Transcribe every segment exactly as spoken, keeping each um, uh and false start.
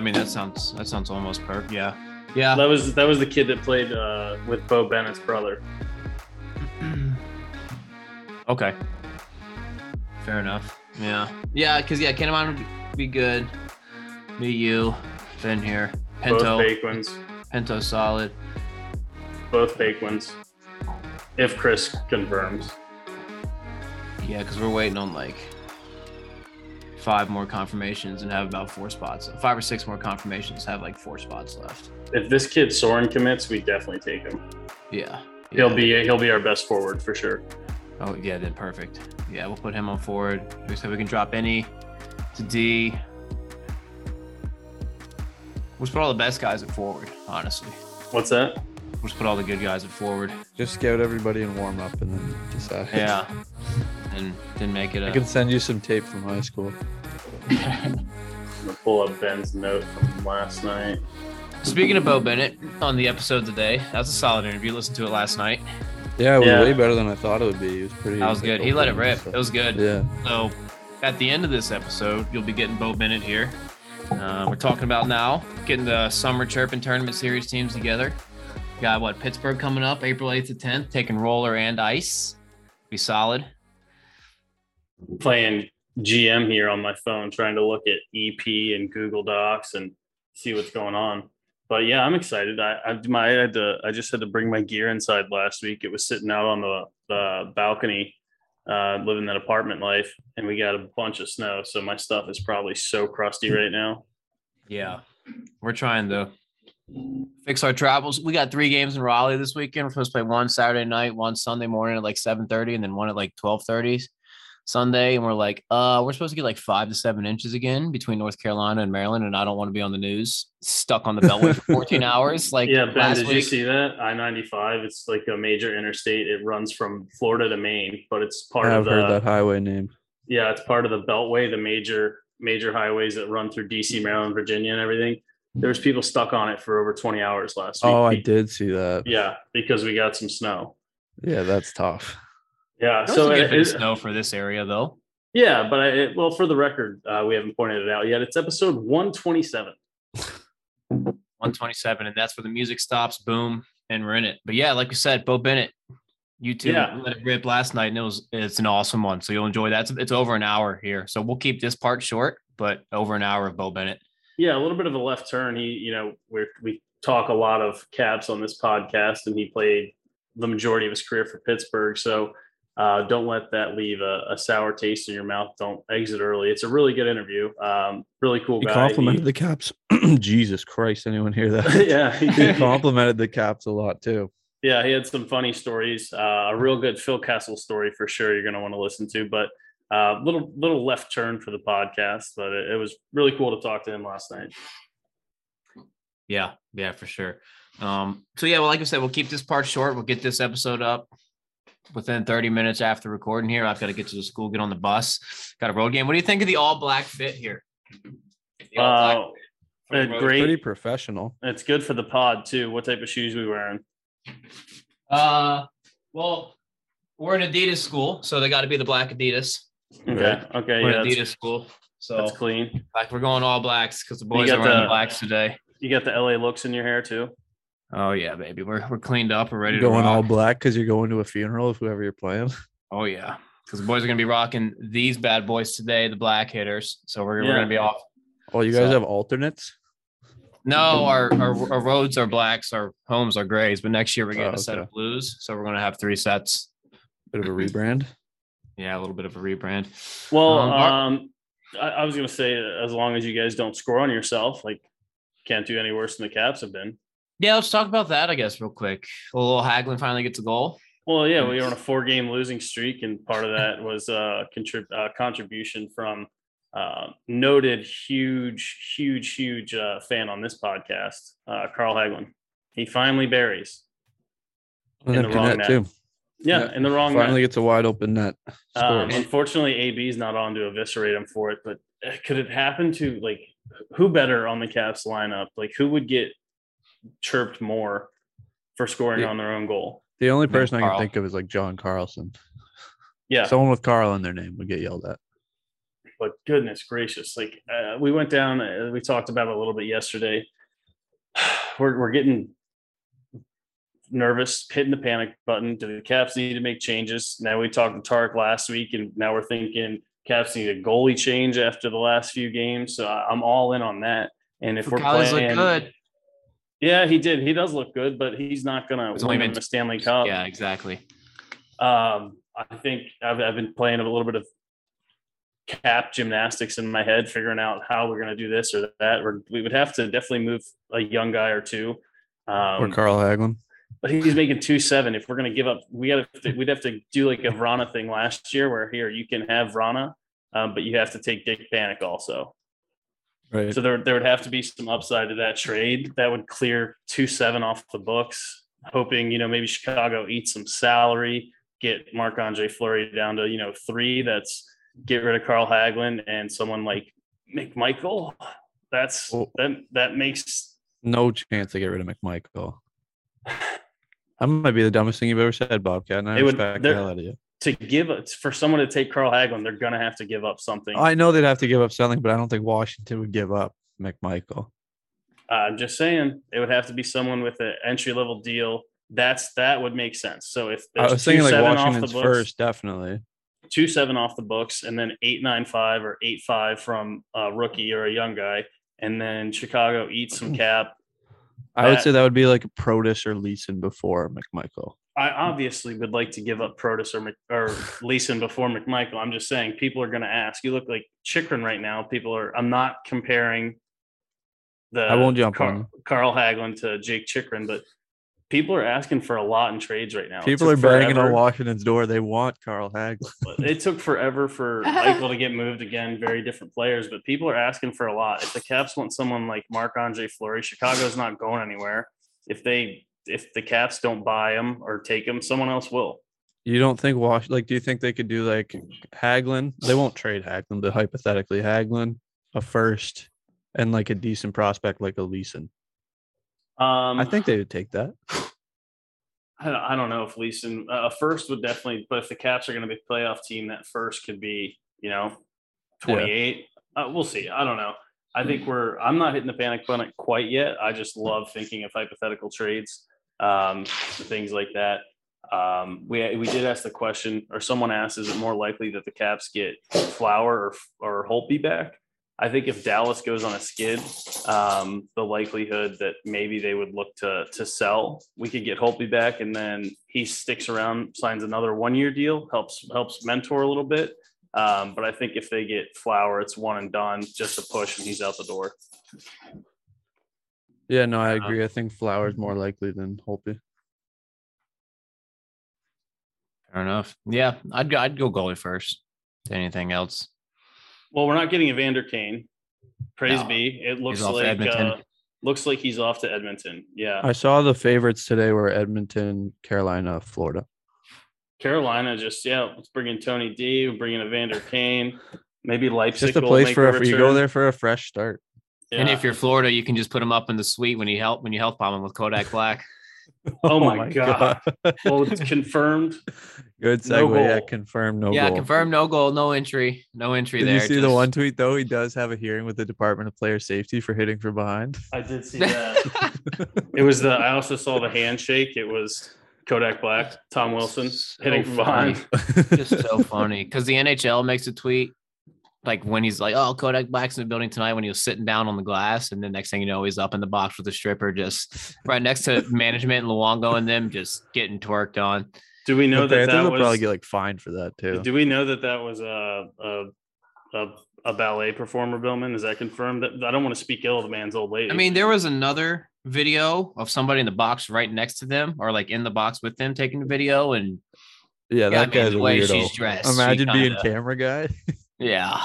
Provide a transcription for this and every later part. I mean, that sounds that sounds almost perfect. Yeah, yeah. That was that was the kid that played uh, with Bo Bennett's brother. Okay. Fair enough. Yeah. Yeah, because, yeah, Kanemaru would be good. Miyu, Finn here. Pento. Both fake ones. Pento solid. Both fake ones. If Chris confirms. Yeah, because we're waiting on, like, five more confirmations and have about four spots. Five or six more confirmations, have, like, four spots left. If this kid Soren commits, we definitely take him. Yeah. Yeah. He'll be he'll be our best forward for sure. Oh yeah, then perfect. Yeah, we'll put him on forward. We said we can drop any to D. We'll just put all the best guys at forward, honestly. What's that? We'll just put all the good guys at forward. Just scout everybody and warm up, and then decide. Yeah, and then make it. I a... can send you some tape from high school. I'm gonna pull up Ben's note from last night. Speaking of Bo Bennett on the episode today, that was a solid interview. Listened to it last night. Yeah, it was yeah. way better than I thought it would be. It was pretty. That was good. He let it rip. It was good. Yeah. So, at the end of this episode, you'll be getting Bo Bennett here. Uh, we're talking about now getting the Summer Chirpin Tournament Series teams together. Got what Pittsburgh coming up April eighth to tenth, taking roller and ice. Be solid. Playing G M here on my phone, trying to look at E P and Google Docs and see what's going on. But yeah, I'm excited. I I, my, I had to. I just had to bring my gear inside last week. It was sitting out on the, the balcony, uh, living that apartment life, and we got a bunch of snow. So my stuff is probably so crusty right now. Yeah, we're trying to fix our travels. We got three games in Raleigh this weekend. We're supposed to play one Saturday night, one Sunday morning at like seven thirty, and then one at like twelve thirty Sunday. And we're like, uh, we're supposed to get like five to seven inches again between North Carolina and Maryland, and I don't want to be on the news stuck on the beltway for fourteen hours. Like, yeah, Ben, last did week. You see that I ninety-five? It's like a major interstate. It runs from Florida to Maine, but it's part I've of the heard that highway name. Yeah, it's part of the beltway, the major major highways that run through D C, Maryland, Virginia, and everything. There's people stuck on it for over twenty hours last week. Oh, I did see that. Yeah, because we got some snow. Yeah, that's tough. Yeah, that so it is snow for this area, though. Yeah, but I, it, well, for the record, uh, we haven't pointed it out yet. It's episode one twenty-seven. one twenty-seven, and that's where the music stops. Boom, and we're in it. But yeah, like we said, Bo Bennett, you two yeah. let it rip last night, and it was it's an awesome one. So you'll enjoy that. It's, it's over an hour here, so we'll keep this part short, but over an hour of Bo Bennett. Yeah, a little bit of a left turn. He, you know, we we talk a lot of Caps on this podcast, and he played the majority of his career for Pittsburgh. So. Uh, don't let that leave a, a sour taste in your mouth. Don't exit early. It's a really good interview. Um, really cool he guy. Complimented he complimented the Caps. Jesus Christ, anyone hear that? Yeah. He, he complimented the Caps a lot, too. Yeah, he had some funny stories. Uh, a real good Phil Kessel story for sure you're going to want to listen to. But a uh, little, little left turn for the podcast. But it, it was really cool to talk to him last night. Yeah, yeah, for sure. Um, so, yeah, well, like I said, we'll keep this part short. We'll get this episode up within thirty minutes after recording here. I've got to get to the school, get on the bus, got a road game. What do you think of the all black fit here? Uh, great, pretty professional. It's good for the pod too. What type of shoes are we wearing? Uh, well, we're an Adidas school, so they got to be the black Adidas. Okay, okay, we're yeah, an Adidas school, so that's clean. Like, we're going all blacks because the boys are wearing the blacks today. You got the L A looks in your hair too. Oh, yeah, baby. We're we're cleaned up. We're ready you're to going rock. All black because you're going to a funeral of whoever you're playing. Oh, yeah. Because the boys are going to be rocking these bad boys today, the black hitters. So we're, yeah. we're going to be off. Oh, you guys so. have alternates? No, our, our our roads are blacks. Our homes are grays. But next year, we're getting oh, okay. a set of blues. So we're going to have three sets. Bit of a rebrand? Yeah, a little bit of a rebrand. Well, um, um, I, I was going to say, as long as you guys don't score on yourself, like, can't do any worse than the Caps have been. Yeah, let's talk about that, I guess, real quick. A little Hagelin finally gets a goal. Well, yeah, we were on a four-game losing streak, and part of that was a uh, contrib- uh, contribution from uh, noted huge, huge, huge uh, fan on this podcast, uh, Carl Hagelin. He finally buries in the wrong net. Too. Yeah, yeah, in the wrong finally net. Finally gets a wide-open net. Um, unfortunately, A B's not on to eviscerate him for it, but could it happen to, like, who better on the Caps lineup? Like, who would get chirped more for scoring the, on their own goal? The only person I can think of is like John Carlson. Yeah, someone with Carl in their name would get yelled at. but goodness gracious, like uh, we went down, uh, we talked about it a little bit yesterday. We're, we're getting nervous, hitting the panic button. Do the Caps need to make changes? Now we talked to Tarek last week, and now we're thinking Caps need a goalie change after the last few games. So I'm all in on that. And if Foucault's we're playing, good. Yeah, he did. He does look good, but he's not going to win the Stanley Cup. Yeah, exactly. Um, I think I've, I've been playing a little bit of cap gymnastics in my head, figuring out how we're going to do this or that. Or we would have to definitely move a young guy or two. Um, or Carl Hagelin. But he's making two seven. If we're going to give up, we got to. We'd have to do like a Vrana thing last year, where here you can have Vrana, um, but you have to take Dick Panik also. Right. So there, there would have to be some upside to that trade that would clear two seven off the books. Hoping, you know, maybe Chicago eats some salary, get Marc-Andre Fleury down to, you know, three. That's get rid of Carl Hagelin and someone like McMichael. That's well, that. That makes no chance to get rid of McMichael. That might be the dumbest thing you've ever said, Bobcat. And I respect the hell out of you. To give for someone to take Carl Hagelin, they're gonna have to give up something. I know they'd have to give up something, but I don't think Washington would give up McMichael. Uh, I'm just saying it would have to be someone with an entry level deal. That's that would make sense. So if I was thinking like Washington's first, definitely two seven off the books, and then eight nine five or eight five from a rookie or a young guy, and then Chicago eats some cap. I would that, say that would be like Protas or Leeson before McMichael. I obviously would like to give up Protas or, Mc, or Leeson before McMichael. I'm just saying people are going to ask. You look like Chikrin right now. People are – I'm not comparing the I won't jump Car- on. Carl Hagelin to Jake Chikrin, but people are asking for a lot in trades right now. People are forever. banging on Washington's door. They want Carl Hagelin. It took forever for Michael to get moved again. Very different players, but people are asking for a lot. If the Caps want someone like Marc-Andre Fleury, Chicago's not going anywhere. If they – if the Caps don't buy him or take him, someone else will. You don't think Wash like? Do you think they could do like Hagelin? They won't trade Hagelin, but hypothetically, Hagelin, a first, and like a decent prospect like a Leeson. Um, I think they would take that. I don't, I don't know if Leeson a uh, first would definitely, but if the Caps are going to be a playoff team, that first could be you know twenty-eight. Yeah. Uh, we'll see. I don't know. I think we're. I'm not hitting the panic button quite yet. I just love thinking of hypothetical trades. Um, things like that. Um, we we did ask the question, or someone asked, is it more likely that the Caps get Flower or or Holtby back? I think if Dallas goes on a skid, um, the likelihood that maybe they would look to to sell. We could get Holtby back, and then he sticks around, signs another one year deal, helps helps mentor a little bit. Um, but I think if they get Flower, it's one and done, just a push, and he's out the door. Yeah, no, I agree. I think Flower's more likely than Holtby. Fair enough. Yeah, I'd go, I'd go goalie first. Anything else? Well, we're not getting Evander Kane. Praise no. be. It looks like uh, looks like he's off to Edmonton. Yeah. I saw the favorites today were Edmonton, Carolina, Florida. Carolina just, yeah, let's bring in Tony D. We're bringing Evander Kane. Maybe Leipzig. Just a place for a, you go there for a fresh start. Yeah. And if you're Florida, you can just put him up in the suite when you help when you health bomb him with Kodak Black. oh, my oh my god! god. Well, it's confirmed. Good segue. No yeah, confirmed. No. Yeah, goal. confirmed. No goal. No entry. No entry. Did there. Did you see just... the one tweet though? He does have a hearing with the Department of Player Safety for hitting from behind. I did see that. It was the. I also saw the handshake. It was Kodak Black, Tom Wilson so hitting from funny. behind. Just so funny because the N H L makes a tweet. Like when he's like, oh, Kodak Black's in the building tonight when he was sitting down on the glass. And the next thing you know, he's up in the box with a stripper just right next to management and Luongo and them just getting twerked on. Do we know okay, that that was probably get like fined for that too? Do we know that that was a, a, a, a ballet performer, Billman? Is that confirmed? I don't want to speak ill of the man's old lady. I mean, there was another video of somebody in the box right next to them or like in the box with them taking the video. And yeah, that guy's a weirdo. She's dressed. Imagine she kinda, being camera guy. Yeah.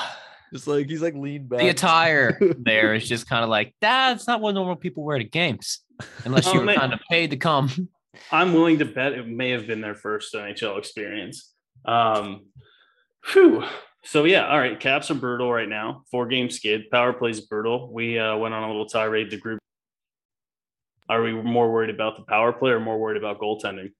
Just like he's like leaned back. The attire there is just kind of like, that's not what normal people wear to games unless you oh, were kind of paid to come. I'm willing to bet it may have been their first N H L experience. Um, whew. So, yeah. All right. Caps are brutal right now. Four game skid. Power plays brutal. We uh, went on a little tirade to group. Are we more worried about the power play or more worried about goaltending?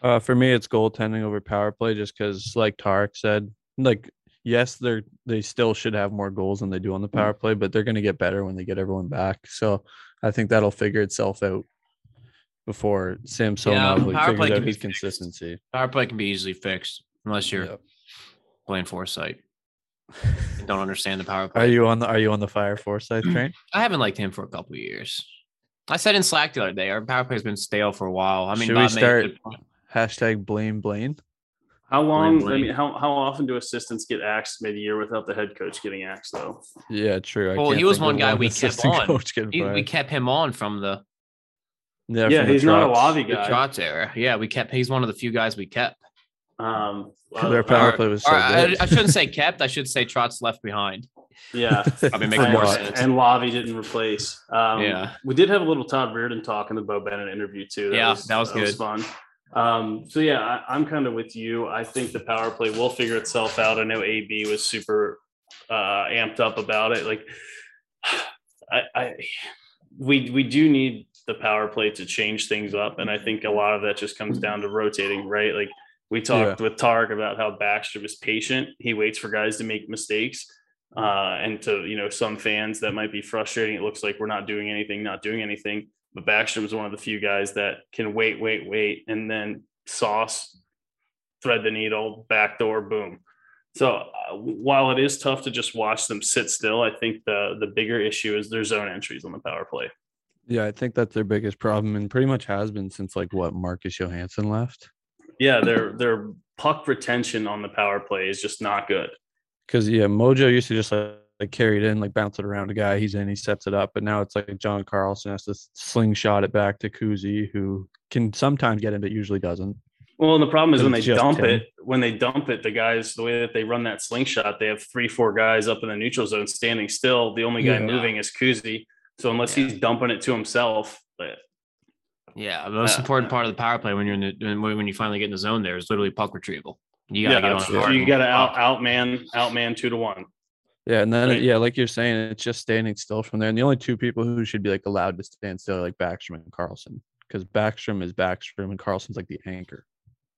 Uh, for me, it's goaltending over power play just because, like Tarek said, like yes, they're they still should have more goals than they do on the power play, but they're going to get better when they get everyone back. So I think that'll figure itself out before Samson yeah, figures out his consistency. Power play can be easily fixed unless you're yep. playing Forsythe. Don't understand the power play. Are you on the Are you on the fire Forsythe train? I haven't liked him for a couple of years. I said in Slack the other day, our power play has been stale for a while. I mean, should Bob we start hashtag blame Blaine? How long? Blame, blame. I mean, how, how often do assistants get axed mid-year without the head coach getting axed, though? Yeah, true. I well, he was one guy we kept on. He, we kept him on from the. Yeah, yeah from he's the trots, not a Lavi guy. The trots era. Yeah, we kept. He's one of the few guys we kept. Um, well, their power play was so good. I, I shouldn't say kept. I should say Trotz left behind. Yeah, probably makes more sense. And Lavi didn't replace. Um, yeah, we did have a little Todd Reardon talk in the Bo Bennett interview too. That yeah, was, that was that good. Was fun. Um, so yeah, I, I'm kind of with you. I think the power play will figure itself out. I know A B was super uh, amped up about it. Like, I, I we we do need the power play to change things up, and I think a lot of that just comes down to rotating, right? Like. We talked yeah. with Targ about how Backstrom is patient. He waits for guys to make mistakes. Uh, and to, you know, some fans that might be frustrating. It looks like we're not doing anything, not doing anything. But Backstrom is one of the few guys that can wait, wait, wait, and then sauce, thread the needle, backdoor, boom. So uh, while it is tough to just watch them sit still, I think the the bigger issue is their zone entries on the power play. Yeah, I think that's their biggest problem and pretty much has been since, like, what, Marcus Johansson left? Yeah, their their puck retention on the power play is just not good. Because, yeah, Mojo used to just, like, like, carry it in, like, bounce it around a guy. He's in, he sets it up. But now it's, like, John Carlson has to slingshot it back to Kuzi, who can sometimes get it, but usually doesn't. Well, and the problem is when they dump him. it, when they dump it, the guys, the way that they run that slingshot, they have three, four guys up in the neutral zone standing still. The only guy yeah. moving is Kuzi. So unless yeah. he's dumping it to himself, but Yeah, the most uh, important part of the power play when you're in the, when you finally get in the zone there is literally puck retrieval. You gotta yeah, get on it hard. You gotta out outman outman two to one. Yeah, and then right. yeah, like you're saying, it's just standing still from there. And the only two people who should be, like, allowed to stand still are, like, Backstrom and Carlson, because Backstrom is Backstrom and Carlson's, like, the anchor.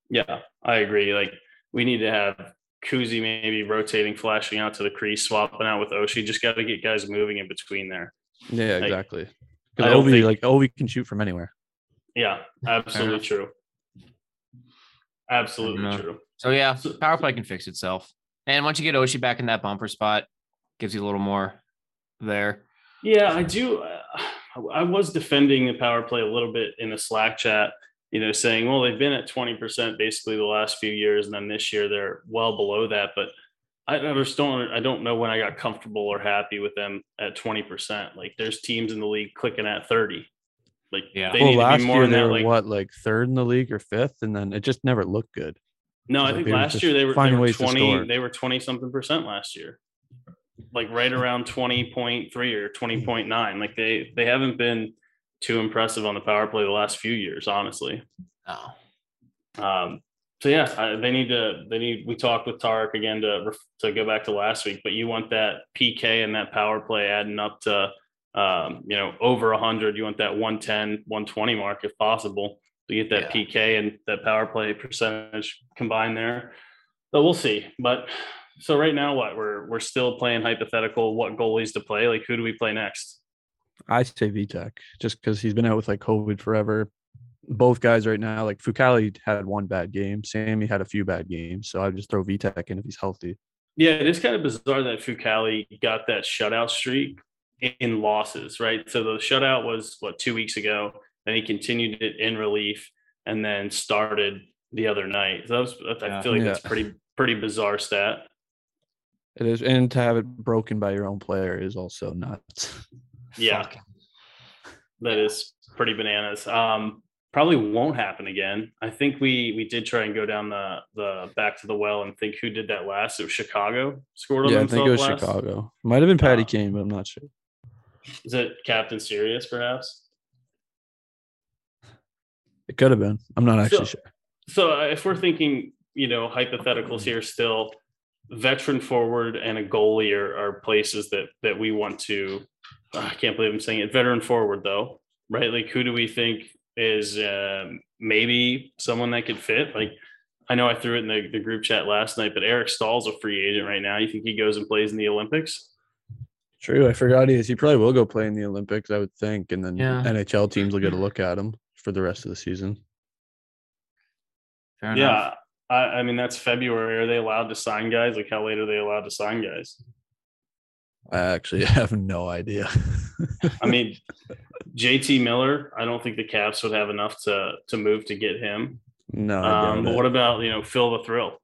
Yeah, I agree. Like, we need to have Kuzi maybe rotating, flashing out to the crease, swapping out with Oshie. Just got to get guys moving in between there. Yeah, like, exactly. Because Ovi think... like Ovi can shoot from anywhere. Yeah, absolutely true. Absolutely true. So, yeah, power play can fix itself. And once you get Oshie back in that bumper spot, gives you a little more there. Yeah, I do. I was defending the power play a little bit in the Slack chat, you know, saying, well, they've been at twenty percent basically the last few years. And then this year they're well below that. But I just don't, I don't know when I got comfortable or happy with them at twenty percent. Like, there's teams in the league clicking at thirty. Like, yeah, they well, need last to be more year they were like, what, like third in the league or fifth, and then it just never looked good. No, I like think last year they were, they were twenty, they were twenty something percent last year, like right around twenty point three or twenty point nine. Like they they haven't been too impressive on the power play the last few years, honestly. Oh. Um. So yeah, I, they need to they need. We talked with Tarek again to to go back to last week, but you want that P K and that power play adding up to. Um, you know, over one hundred, you want that one ten, one twenty mark if possible to get that yeah. P K and that power play percentage combined there. So we'll see. But so right now, what we're we're still playing hypothetical what goalies to play. Like, who do we play next? I say Vitek just because he's been out with, like, COVID forever. Both guys right now, like Fucali had one bad game, Sammy had a few bad games. So I would just throw Vitek in if he's healthy. Yeah, it is kind of bizarre that Fucali got that shutout streak in losses, right? So the shutout was what two weeks ago, and he continued it in relief, and then started the other night. So that was, I yeah, feel like yeah. that's pretty pretty bizarre stat. It is, and to have it broken by your own player is also nuts. Yeah, Fuck. that is pretty bananas. Um, probably won't happen again. I think we we did try and go down the the back to the well and think who did that last. It was Chicago scored on yeah, themselves. Yeah, I think it was last. Chicago. Might have been Patty uh, Kane, but I'm not sure. Is it Captain Sirius, perhaps? It could have been. I'm not actually so, sure. So if we're thinking, you know, hypotheticals here still, veteran forward and a goalie are, are places that that we want to uh, – I can't believe I'm saying it. Veteran forward, though, right? Like, who do we think is um, maybe someone that could fit? Like, I know I threw it in the, the group chat last night, but Eric Stahl's a free agent right now. You think he goes and plays in the Olympics? True. I forgot he is. He probably will go play in the Olympics, I would think. And then yeah. N H L teams will get a look at him for the rest of the season. Fair enough. Yeah. I, I mean, that's February. Are they allowed to sign guys? Like, how late are they allowed to sign guys? I actually have no idea. I mean, J T Miller, I don't think the Caps would have enough to to move to get him. No. Um, but it. What about, you know, Phil the Thrill?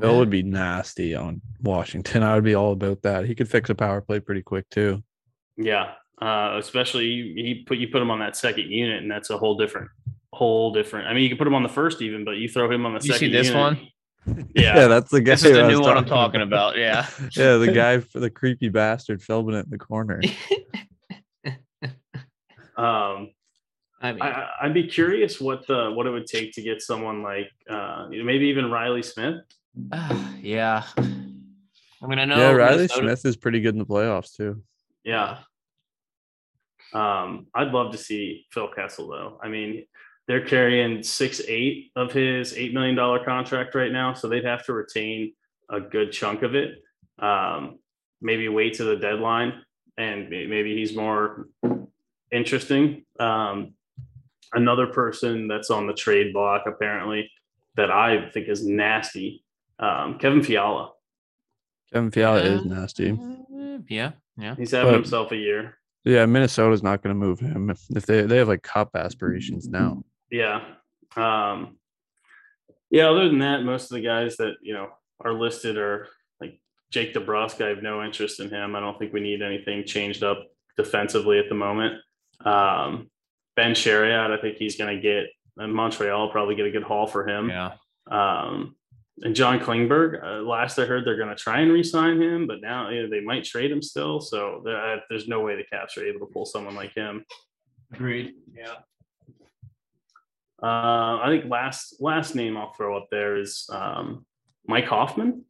Phil would be nasty on Washington. I would be all about that. He could fix a power play pretty quick too. Yeah. Uh, especially you, he put, you put him on that second unit, and that's a whole different, whole different. I mean, you can put him on the first even, but you throw him on the you second unit. You see this unit. One? Yeah. yeah, that's the guy. This is the new one I'm talking about. about. Yeah. Yeah, the guy, for the creepy bastard filming it in the corner. um, I mean, I, I'd be curious what the what it would take to get someone like uh, maybe even Riley Smith. Uh, yeah. I mean, I know. Yeah, Riley Minnesota. Smith is pretty good in the playoffs too. Yeah. Um, I'd love to see Phil Kessel though. I mean, they're carrying six, eight of his eight million dollars contract right now. So they'd have to retain a good chunk of it. Um, maybe wait to the deadline, and maybe he's more interesting. Um, another person that's on the trade block, apparently, that I think is nasty. Um, Kevin Fiala. Kevin Fiala uh, is nasty. Yeah. Yeah. He's having but, himself a year. Yeah. Minnesota's not going to move him if, if they, they have like cup aspirations now. Yeah. Um, yeah. Other than that, most of the guys that, you know, are listed are like Jake DeBrusk. I have no interest in him. I don't think we need anything changed up defensively at the moment. Um, Ben Chariot, I think he's going to get, and Montreal probably get a good haul for him. Yeah. Um, and John Klingberg, uh, last I heard, they're going to try and re-sign him, but now you know, they might trade him still. So uh, there's no way the Caps are able to pull someone like him. Agreed. Yeah. Uh, I think last last name I'll throw up there is um, Mike Hoffman.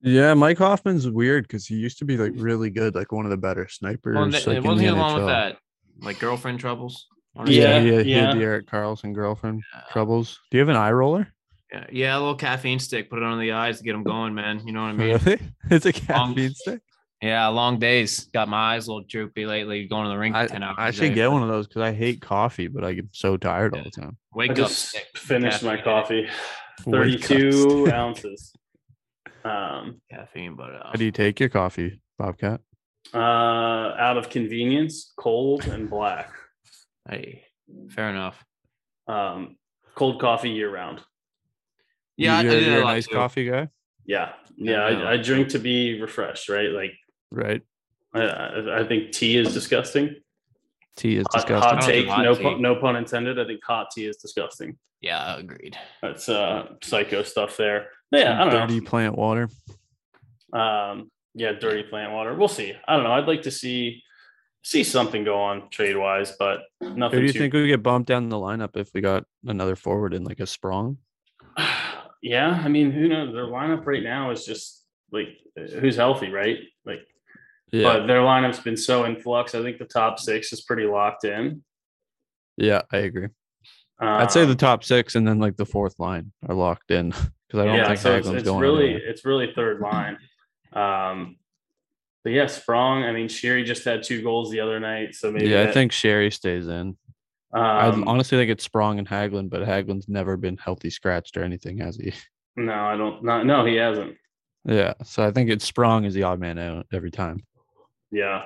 Yeah, Mike Hoffman's weird because he used to be like really good, like one of the better snipers. Well, they, like, wasn't he along with that, like girlfriend troubles? Yeah, yeah, he had the Eric Carlson girlfriend yeah. troubles. Do you have an eye roller? Yeah, yeah, a little caffeine stick. Put it on the eyes to get them going, man. You know what I mean? Really? It's a caffeine long, stick? Yeah, long days. Got my eyes a little droopy lately. Going to the rink. I, for ten hours I should day. get one of those because I hate coffee, but I get so tired yeah. all the time. Wake I just up. Finished my coffee. thirty-two ounces. Um, caffeine, but uh, how do you take your coffee, Bobcat? Uh, out of convenience, cold and black. Hey, fair enough. Um, cold coffee year round. Yeah, you're, I did you're a nice too. coffee guy. Yeah, yeah, yeah. I, I drink to be refreshed, right? Like, right. I, I think tea is disgusting. Tea is disgusting. Hot, hot take, hot no tea. Pun, no pun intended. I think hot tea is disgusting. Yeah, agreed. That's uh, psycho stuff there. But yeah, I don't dirty know. Dirty plant water. Um, yeah, dirty plant water. We'll see. I don't know. I'd like to see. See something go on trade wise, but nothing. Who do you too- think we get bumped down the lineup if we got another forward in like a Sprong? Yeah, I mean, who knows? Their lineup right now is just like who's healthy, right? Like, yeah. But their lineup's been so in flux. I think the top six is pretty locked in. Yeah, I agree. Uh, I'd say the top six and then like the fourth line are locked in because I don't yeah, think so it's, it's going really anywhere. It's really third line. Um, But yeah, Sprong. I mean, Sherry just had two goals the other night, so maybe. Yeah, that... I think Sherry stays in. Um, I honestly think it's Sprong and Hagelin, but Hagelin's never been healthy scratched or anything, has he? No, I don't. Not no, he hasn't. Yeah, so I think it's Sprong is the odd man out every time. Yeah.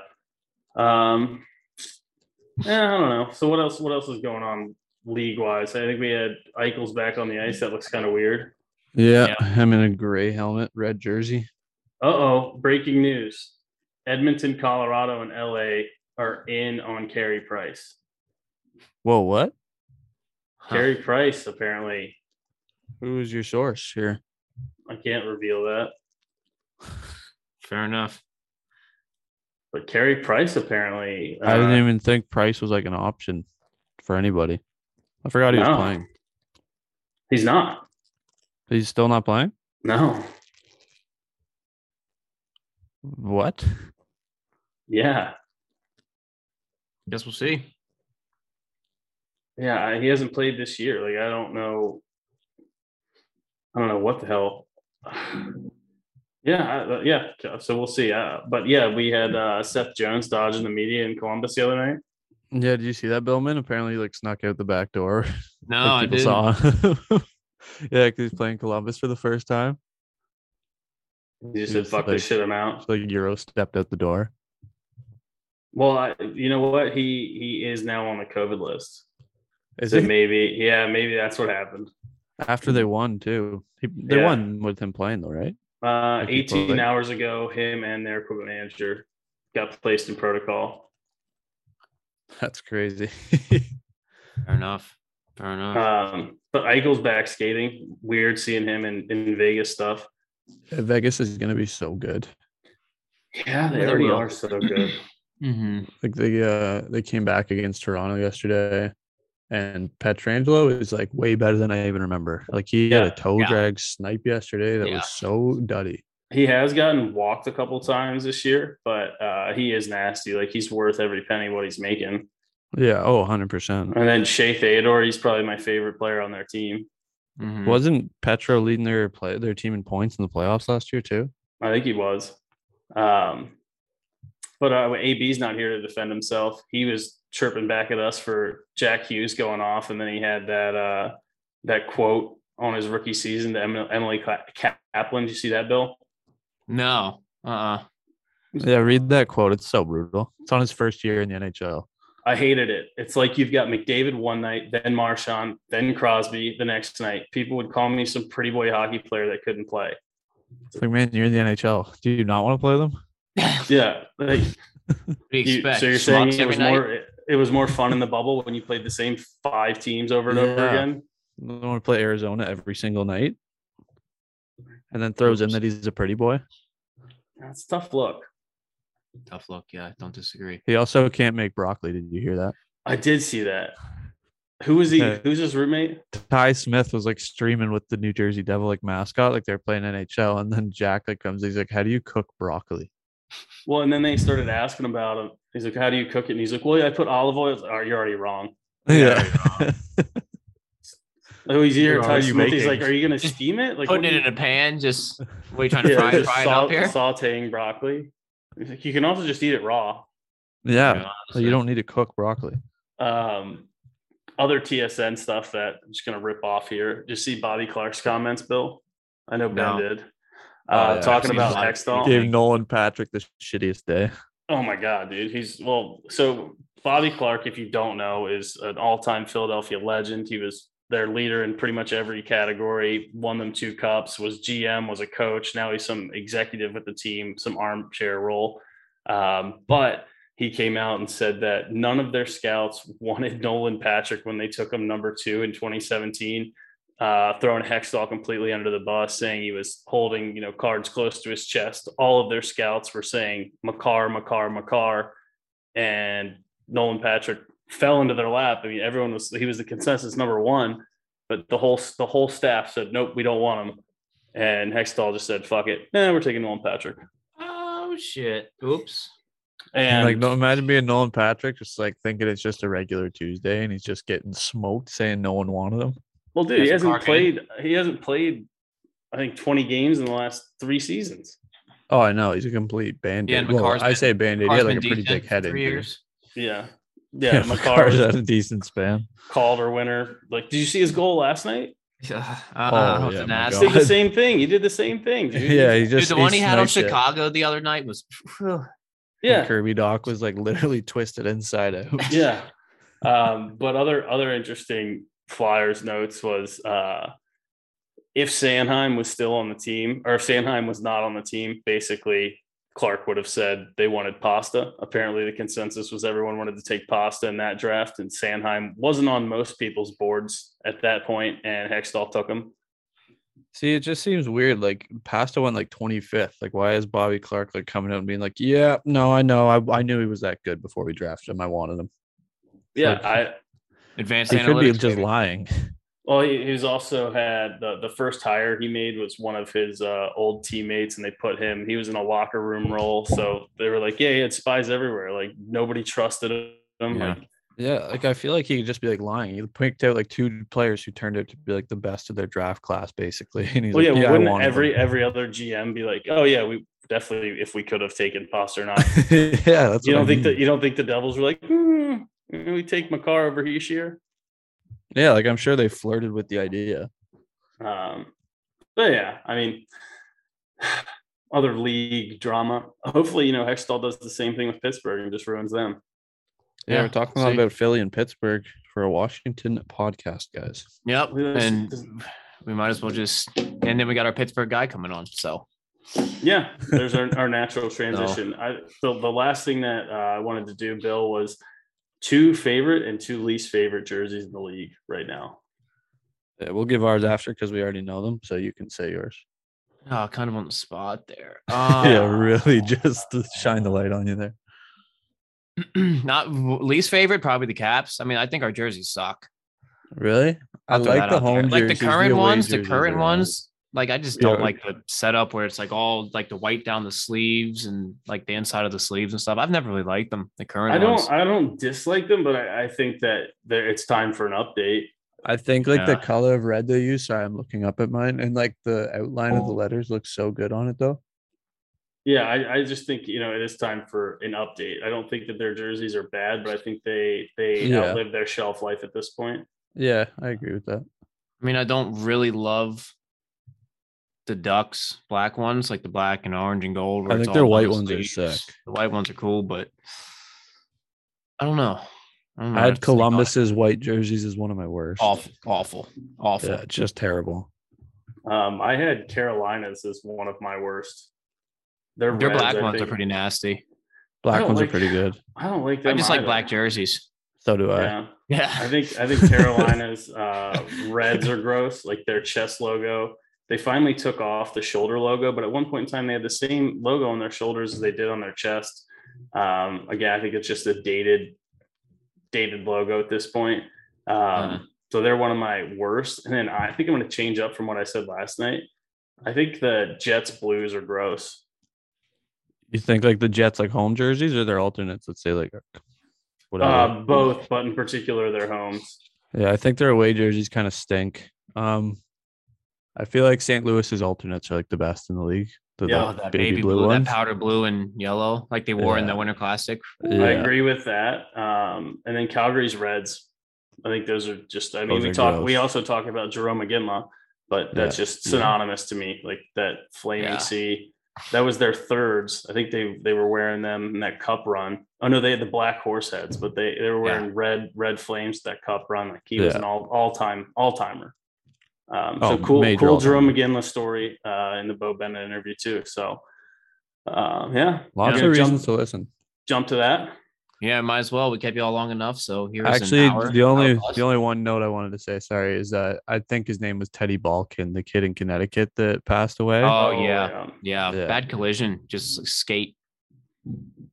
Um. Yeah, I don't know. So what else? What else is going on league wise? I think we had Eichel's back on the ice. That looks kind of weird. Yeah, yeah, him in a gray helmet, red jersey. Uh oh! Breaking news. Edmonton, Colorado, and L A are in on Carey Price. Whoa, what? Carey huh. Price, apparently. Who's your source here? I can't reveal that. Fair enough. But Carey Price, apparently. Uh, I didn't even think Price was like an option for anybody. I forgot he no. was playing. He's not. He's still not playing? No. What? Yeah. Guess we'll see. Yeah, he hasn't played this year. Like, I don't know. I don't know what the hell. Yeah, I, yeah. So we'll see. Uh, but yeah, we had uh, Seth Jones dodging the media in Columbus the other night. Yeah, did you see that, Billman? Apparently, like, snuck out the back door. No, like I didn't. Saw him. Yeah, because he's playing Columbus for the first time. He just said, "Fuck like, this shit, I'm out." Like Euro stepped out the door. Well, I, you know what? He he is now on the COVID list. Is so it maybe? Yeah, maybe that's what happened. After they won too, he, they yeah. won with him playing though, right? Uh, like eighteen hours ago, him and their equipment manager got placed in protocol. That's crazy. Fair enough. Fair enough. Um, but Eichel's back skating. Weird seeing him in, in Vegas stuff. Yeah, Vegas is going to be so good. Yeah, they, they already are so good. Mm-hmm. Like they uh, they came back against Toronto yesterday, and Pietrangelo is like way better than I even remember. Like he yeah. had a toe yeah. drag snipe yesterday that yeah. was so duddy. He has gotten walked a couple times this year, but uh, he is nasty. Like he's worth every penny what he's making. Yeah, oh, one hundred percent. And then Shea Theodore, he's probably my favorite player on their team. Mm-hmm. Wasn't Petro leading their play their team in points in the playoffs last year too? I think he was. Um, but uh, A B's not here to defend himself. He was chirping back at us for Jack Hughes going off, and then he had that uh, that quote on his rookie season to Emily Kaplan. Did you see that, Bill? No. Uh-uh. Yeah, read that quote. It's so brutal. It's on his first year in the N H L. I hated it. It's like you've got McDavid one night, then Marchand, then Crosby the next night. People would call me some pretty boy hockey player that couldn't play. It's like, man, you're in the N H L. Do you not want to play them? Yeah. Like, you, so you're saying it was, more, it, it was more fun in the bubble when you played the same five teams over and yeah. over again? I don't want to play Arizona every single night. And then throws in that he's a pretty boy. That's a tough look. Tough luck, yeah. I don't disagree. He also can't make broccoli. Did you hear that? I did see that. Who was he? Who's his roommate? Ty Smith was like streaming with the New Jersey Devil like mascot, like they're playing N H L, and then Jack like comes. He's like, "How do you cook broccoli?" Well, and then they started asking about him. He's like, "How do you cook it?" And he's like, "Well, yeah, I put olive oil." Like, oh, you're already wrong. You're yeah. Already wrong. Oh, he's here. Ty Smith. Making? He's like, "Are you gonna steam it? Like putting it in a pan? Just what are you trying to yeah, fry, fry sa- it up here? Sautéing broccoli." You can also just eat it raw. Yeah, so you don't need to cook broccoli. Um, other T S N stuff that I'm just going to rip off here. Did you see Bobby Clark's comments, Bill? I know Ben no. did. Uh, oh, yeah. Talking about Hextall. He gave Nolan Patrick the shittiest day. Oh, my God, dude. He's well, so Bobby Clark, if you don't know, is an all-time Philadelphia legend. He was their leader in pretty much every category, won them two cups, was G M, was a coach. Now he's some executive with the team, some armchair role. Um, but he came out and said that none of their scouts wanted Nolan Patrick when they took him number two in twenty seventeen, uh, throwing Hextall completely under the bus, saying he was holding, you know, cards close to his chest. All of their scouts were saying Makar, Makar, Makar, and Nolan Patrick fell into their lap. I mean, everyone was, he was the consensus number one, but the whole, the whole staff said, nope, we don't want him. And Hextall just said, fuck it. Nah, we're taking Nolan Patrick. Oh shit. Oops. And like, no, imagine being Nolan Patrick, just like thinking it's just a regular Tuesday and he's just getting smoked saying no one wanted him. Well, dude, he hasn't played, he hasn't played, I think twenty games in the last three seasons. Oh, I know. He's a complete Band-Aid. Yeah, well, been, I say Band-Aid. He had like a pretty big head injury. Yeah. Yeah, yeah, Makar's had a decent span. Calder winner. Like, did you see his goal last night? Yeah, uh, oh, yeah, he did the same thing. He did the same thing. Dude. Yeah, he just dude, the he one he had on Chicago it. the other night was. Yeah, and Kirby Doc was like literally twisted inside out. Yeah, um, but other other interesting Flyers notes was uh, if Sanheim was still on the team, or if Sanheim was not on the team, basically. Clark would have said they wanted Pasta. Apparently the consensus was everyone wanted to take Pasta in that draft, and Sanheim wasn't on most people's boards at that point, and Hextall took him. See, it just seems weird. Like Pasta went like twenty-fifth. Like why is Bobby Clark like coming out and being like, yeah, no, I know. I, I knew he was that good before we drafted him. I wanted him. Yeah. Like, I advanced analytics. He could be just maybe. lying. Well, he, he's also had the, the first hire he made was one of his uh, old teammates, and they put him. He was in a locker room role, so they were like, "Yeah, he had spies everywhere. Like nobody trusted him." Yeah. Like Yeah, like I feel like he could just be like lying. He picked out like two players who turned out to be like the best of their draft class, basically. And he's well, like, yeah, yeah, wouldn't every him. every other G M be like, oh yeah, we definitely if we could have taken Pasternak. Yeah, that's you what don't I think mean. that you don't think the Devils were like, hmm, we take Makar over Hischier. Yeah, like I'm sure they flirted with the idea. Um, but yeah, I mean, other league drama. Hopefully, you know, Hextall does the same thing with Pittsburgh and just ruins them. Yeah, yeah, we're talking a lot about Philly and Pittsburgh for a Washington podcast, guys. Yep, and we might as well just – and then we got our Pittsburgh guy coming on, so. Yeah, there's our, our natural transition. No. I, so the last thing that uh, I wanted to do, Bill, was two favorite and two least favorite jerseys in the league right now. Yeah, we'll give ours after because we already know them, so you can say yours. Oh, kind of on the spot there. Uh, yeah, really, just to shine the light on you there. Not least favorite, probably the Caps. I mean, I think our jerseys suck. Really? I like the home jerseys. Like the current ones, the current ones. Like I just don't like the setup where it's like all like the white down the sleeves and like the inside of the sleeves and stuff. I've never really liked them. The current I don't ones. I don't dislike them, but I, I think that it's time for an update. I think like yeah. the color of red they use. Sorry, I'm looking up at mine, and like the outline oh. of the letters looks so good on it though. Yeah, I, I just think, you know, it is time for an update. I don't think that their jerseys are bad, but I think they they yeah. outlive their shelf life at this point. Yeah, I agree with that. I mean, I don't really love the Ducks black ones, like the black and orange and gold. I think their white ones leaves. are sick. The white ones are cool, but I don't know. I don't know. I had Columbus's white jerseys as one of my worst. Awful, awful, awful. Yeah, just terrible. Um, I had Carolina's as one of my worst. Their, Their reds, black I ones think. are pretty nasty. Black ones like, are pretty good. I don't like them. I just either. like black jerseys. So do I. Yeah. yeah. I think I think Carolina's uh, reds are gross. Like their chest logo. They finally took off the shoulder logo, but at one point in time, they had the same logo on their shoulders as they did on their chest. Um, again, I think it's just a dated, dated logo at this point. Um, uh-huh. So they're one of my worst. And then I think I'm going to change up from what I said last night. I think the Jets blues are gross. You think like the Jets like home jerseys or their alternates that say like whatever? Uh, both, but in particular their homes. Yeah, I think their away jerseys kind of stink. Um, I feel like Saint Louis's alternates are like the best in the league. The, yeah, like, that baby, baby blue, blue that powder blue and yellow, like they wore yeah. in the Winter Classic. Yeah. I agree with that. Um, and then Calgary's Reds. I think those are just. I mean, those we talk. Gross. We also talk about Jerome McGinley, but that's yeah. just synonymous yeah. to me. Like that flaming yeah. sea. That was their thirds. I think they, they were wearing them in that cup run. Oh, no, they had the black horse heads, but they, they were wearing yeah. red red flames that cup run. Like he yeah. was an all, all-time, all-timer. Um, oh, so cool, cool Jerome McGinley story uh, in the Bo Bennett interview too. So, um, yeah. Lots you know, of jump, reasons to listen. Jump to that. Yeah, might as well. We kept you all long enough, so here's actually an hour, the only the only one note I wanted to say. Sorry, is that I think his name was Teddy Balkin, the kid in Connecticut that passed away. Oh, oh yeah. yeah, yeah, bad collision, just like, skate.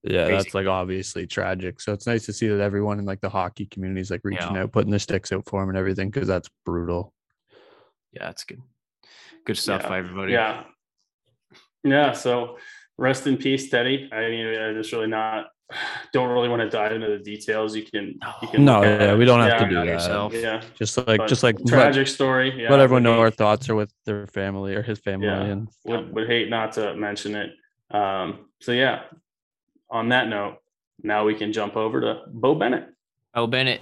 Yeah, Crazy. That's like obviously tragic. So it's nice to see that everyone in like the hockey community is like reaching yeah. out, putting their sticks out for him and everything because that's brutal. Yeah, that's good. Good stuff, yeah. by everybody. Yeah, yeah. So rest in peace, Teddy. I mean, I just really not. Don't really want to dive into the details. You can, you can no, yeah, we don't have to do that. Yourself. Yeah, just like, but just like tragic let, story. Yeah, let everyone know hate. Our thoughts are with their family or his family, yeah. and would, would hate not to mention it. Um, so yeah. On that note, now we can jump over to Bo Bennett. Bo Bennett.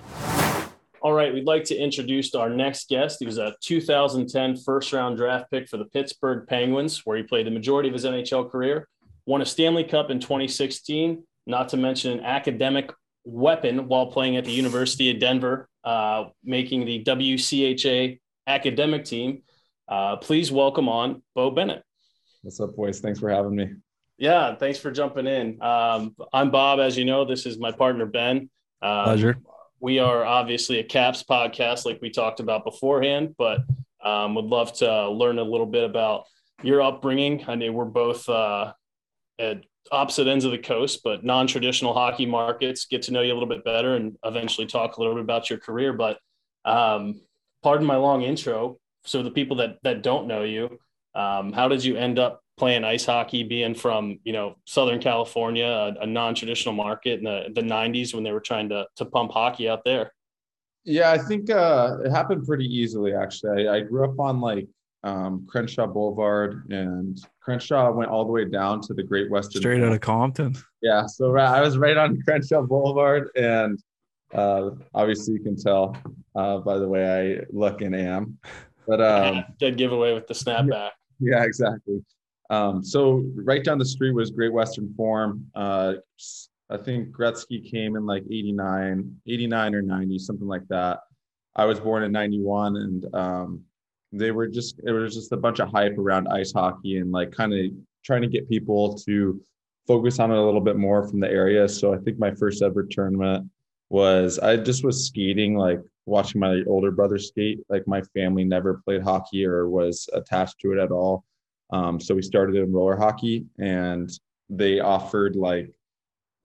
All right, we'd like to introduce our next guest. He was a two thousand ten first-round draft pick for the Pittsburgh Penguins, where he played the majority of his N H L career. Won a Stanley Cup in twenty sixteen. Not to mention an academic weapon while playing at the University of Denver, uh, making the W C H A academic team. Uh, please welcome on Bo Bennett. What's up, boys? Thanks for having me. Yeah, thanks for jumping in. Um, I'm Bob, as you know. This is my partner, Ben. Um, Pleasure. We are obviously a Caps podcast like we talked about beforehand, but um, would love to learn a little bit about your upbringing. I mean, we're both uh, at opposite ends of the coast, but non-traditional hockey markets, get to know you a little bit better and eventually talk a little bit about your career. But um, pardon my long intro. So the people that, that don't know you, um, how did you end up playing ice hockey, being from, you know, Southern California, a, a non-traditional market in the, the nineties when they were trying to to pump hockey out there? Yeah, I think uh, it happened pretty easily, actually. I, I grew up on like um, Crenshaw Boulevard, and Crenshaw went all the way down to the Great Western. Straight out of Compton. Yeah, so right, I was right on Crenshaw Boulevard, and uh, obviously you can tell uh, by the way I look and am. But um, yeah, dead giveaway with the snapback. Yeah, exactly. Um, so right down the street was Great Western Form. Uh, I think Gretzky came in like eighty-nine, eighty-nine or ninety, something like that. I was born in ninety-one, and um, they were just, it was just a bunch of hype around ice hockey and like kind of trying to get people to focus on it a little bit more from the area. So I think my first ever tournament was, I just was skating, like watching my older brother skate. Like my family never played hockey or was attached to it at all. Um, so we started in roller hockey, and they offered like,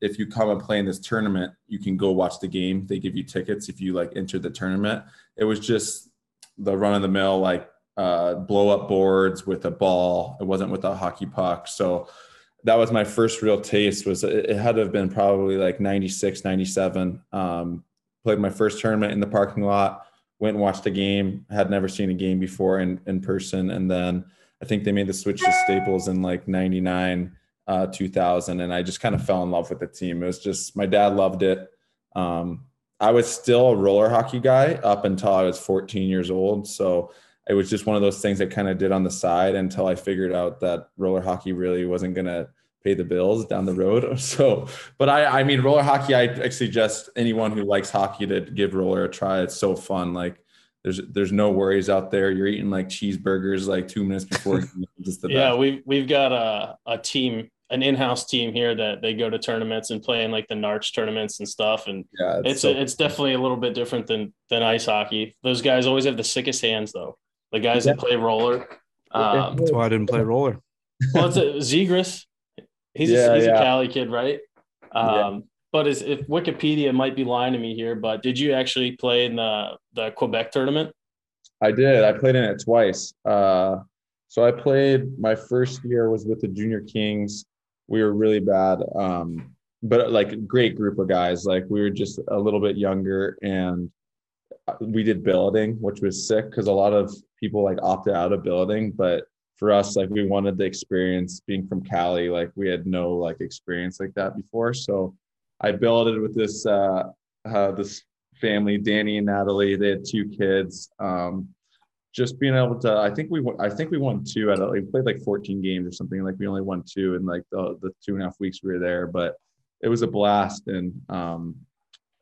if you come and play in this tournament, you can go watch the game. They give you tickets if you like enter the tournament. It was just the run of the mill, like uh, blow up boards with a ball. It wasn't with a hockey puck. So that was my first real taste. Was it, it had to have been probably like ninety-six, ninety-seven. Um, played my first tournament in the parking lot, went and watched the game. Had never seen a game before in, in person. And then I think they made the switch to Staples in like ninety-nine, uh, two thousand. And I just kind of fell in love with the team. It was just, my dad loved it. Um, I was still a roller hockey guy up until I was fourteen years old. So it was just one of those things I kind of did on the side until I figured out that roller hockey really wasn't going to pay the bills down the road. So, but I, I mean, roller hockey, I suggest anyone who likes hockey to give roller a try. It's so fun. Like, There's there's no worries out there. You're eating like cheeseburgers like two minutes before. Just the yeah, best. we've we've got a a team, an in-house team here that they go to tournaments and play in like the N A R C tournaments and stuff. And yeah, it's it's, so a, it's definitely a little bit different than than ice hockey. Those guys always have the sickest hands though. The guys yeah. that play roller. Um, That's why I didn't play roller. Well, it's a Zegras. He's yeah, a, he's yeah. a Cali kid, right? Um, yeah. But is, if Wikipedia might be lying to me here, but did you actually play in the, the Quebec tournament? I did. I played in it twice. Uh, so I played, my first year was with the Junior Kings. We were really bad, um, but like a great group of guys. Like we were just a little bit younger, and we did billeting, which was sick because a lot of people like opted out of billeting. But for us, like we wanted the experience being from Cali. Like we had no like experience like that before. So I billeted with this uh, uh, this family, Danny and Natalie. They had two kids. Um, just being able to, I think we won, I think we won two. At we played like fourteen games or something. Like we only won two in like the, the two and a half weeks we were there. But it was a blast. And um,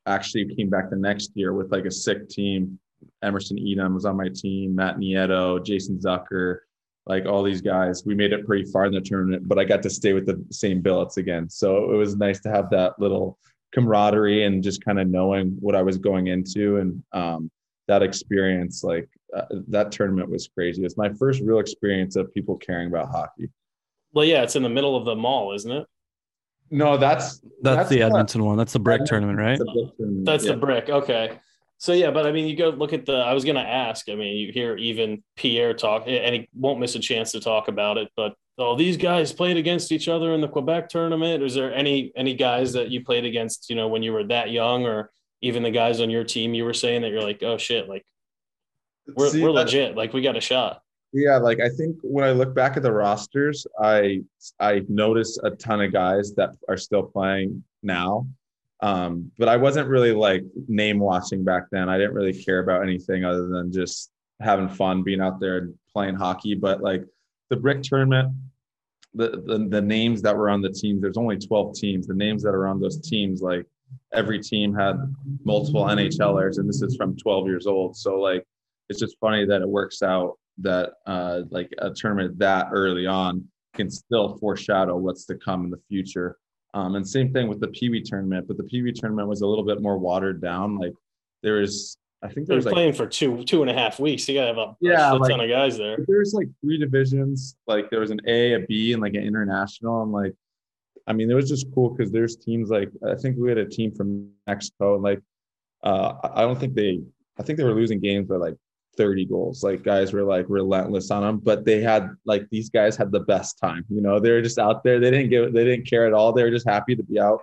actually came back the next year with like a sick team. Emerson Edom was on my team. Matt Nieto, Jason Zucker, like all these guys. We made it pretty far in the tournament, but I got to stay with the same billets again. So it was nice to have that little camaraderie and just kind of knowing what I was going into. And um, that experience, like uh, that tournament was crazy. It's my first real experience of people caring about hockey. Well, yeah, it's in the middle of the mall, isn't it? No, that's that's, that's the Edmonton not, one. That's the brick tournament, right? The brick tournament. That's yeah. the brick. Okay. So, yeah, but I mean, you go look at the, I was going to ask, I mean, you hear even Pierre talk, and he won't miss a chance to talk about it, but all oh, these guys played against each other in the Quebec tournament. Is there any, any guys that you played against, you know, when you were that young, or even the guys on your team, you were saying that you're like, oh shit, like we're, See, we're legit. Like we got a shot. Yeah. Like, I think when I look back at the rosters, I, I notice a ton of guys that are still playing now. Um, but I wasn't really like name watching back then. I didn't really care about anything other than just having fun, being out there and playing hockey. But like the brick tournament, the, the, the names that were on the teams, there's only twelve teams. The names that are on those teams, like every team had multiple N H Lers, and this is from twelve years old. So like, it's just funny that it works out that uh, like a tournament that early on can still foreshadow what's to come in the future. Um, and same thing with the Pee Wee tournament, but the Pee Wee tournament was a little bit more watered down. Like there is, I think there was like, playing for two, two and a half weeks. You gotta have a yeah, like, ton of guys there. There's like three divisions. Like there was an A, a B, and like an international. And like, I mean, it was just cool because there's teams like, I think we had a team from Mexico. And like, uh, I don't think they, I think they were losing games by like thirty goals. Like, guys were like relentless on them, but they had like, these guys had the best time, you know, they were just out there. They didn't give, they didn't care at all. They were just happy to be out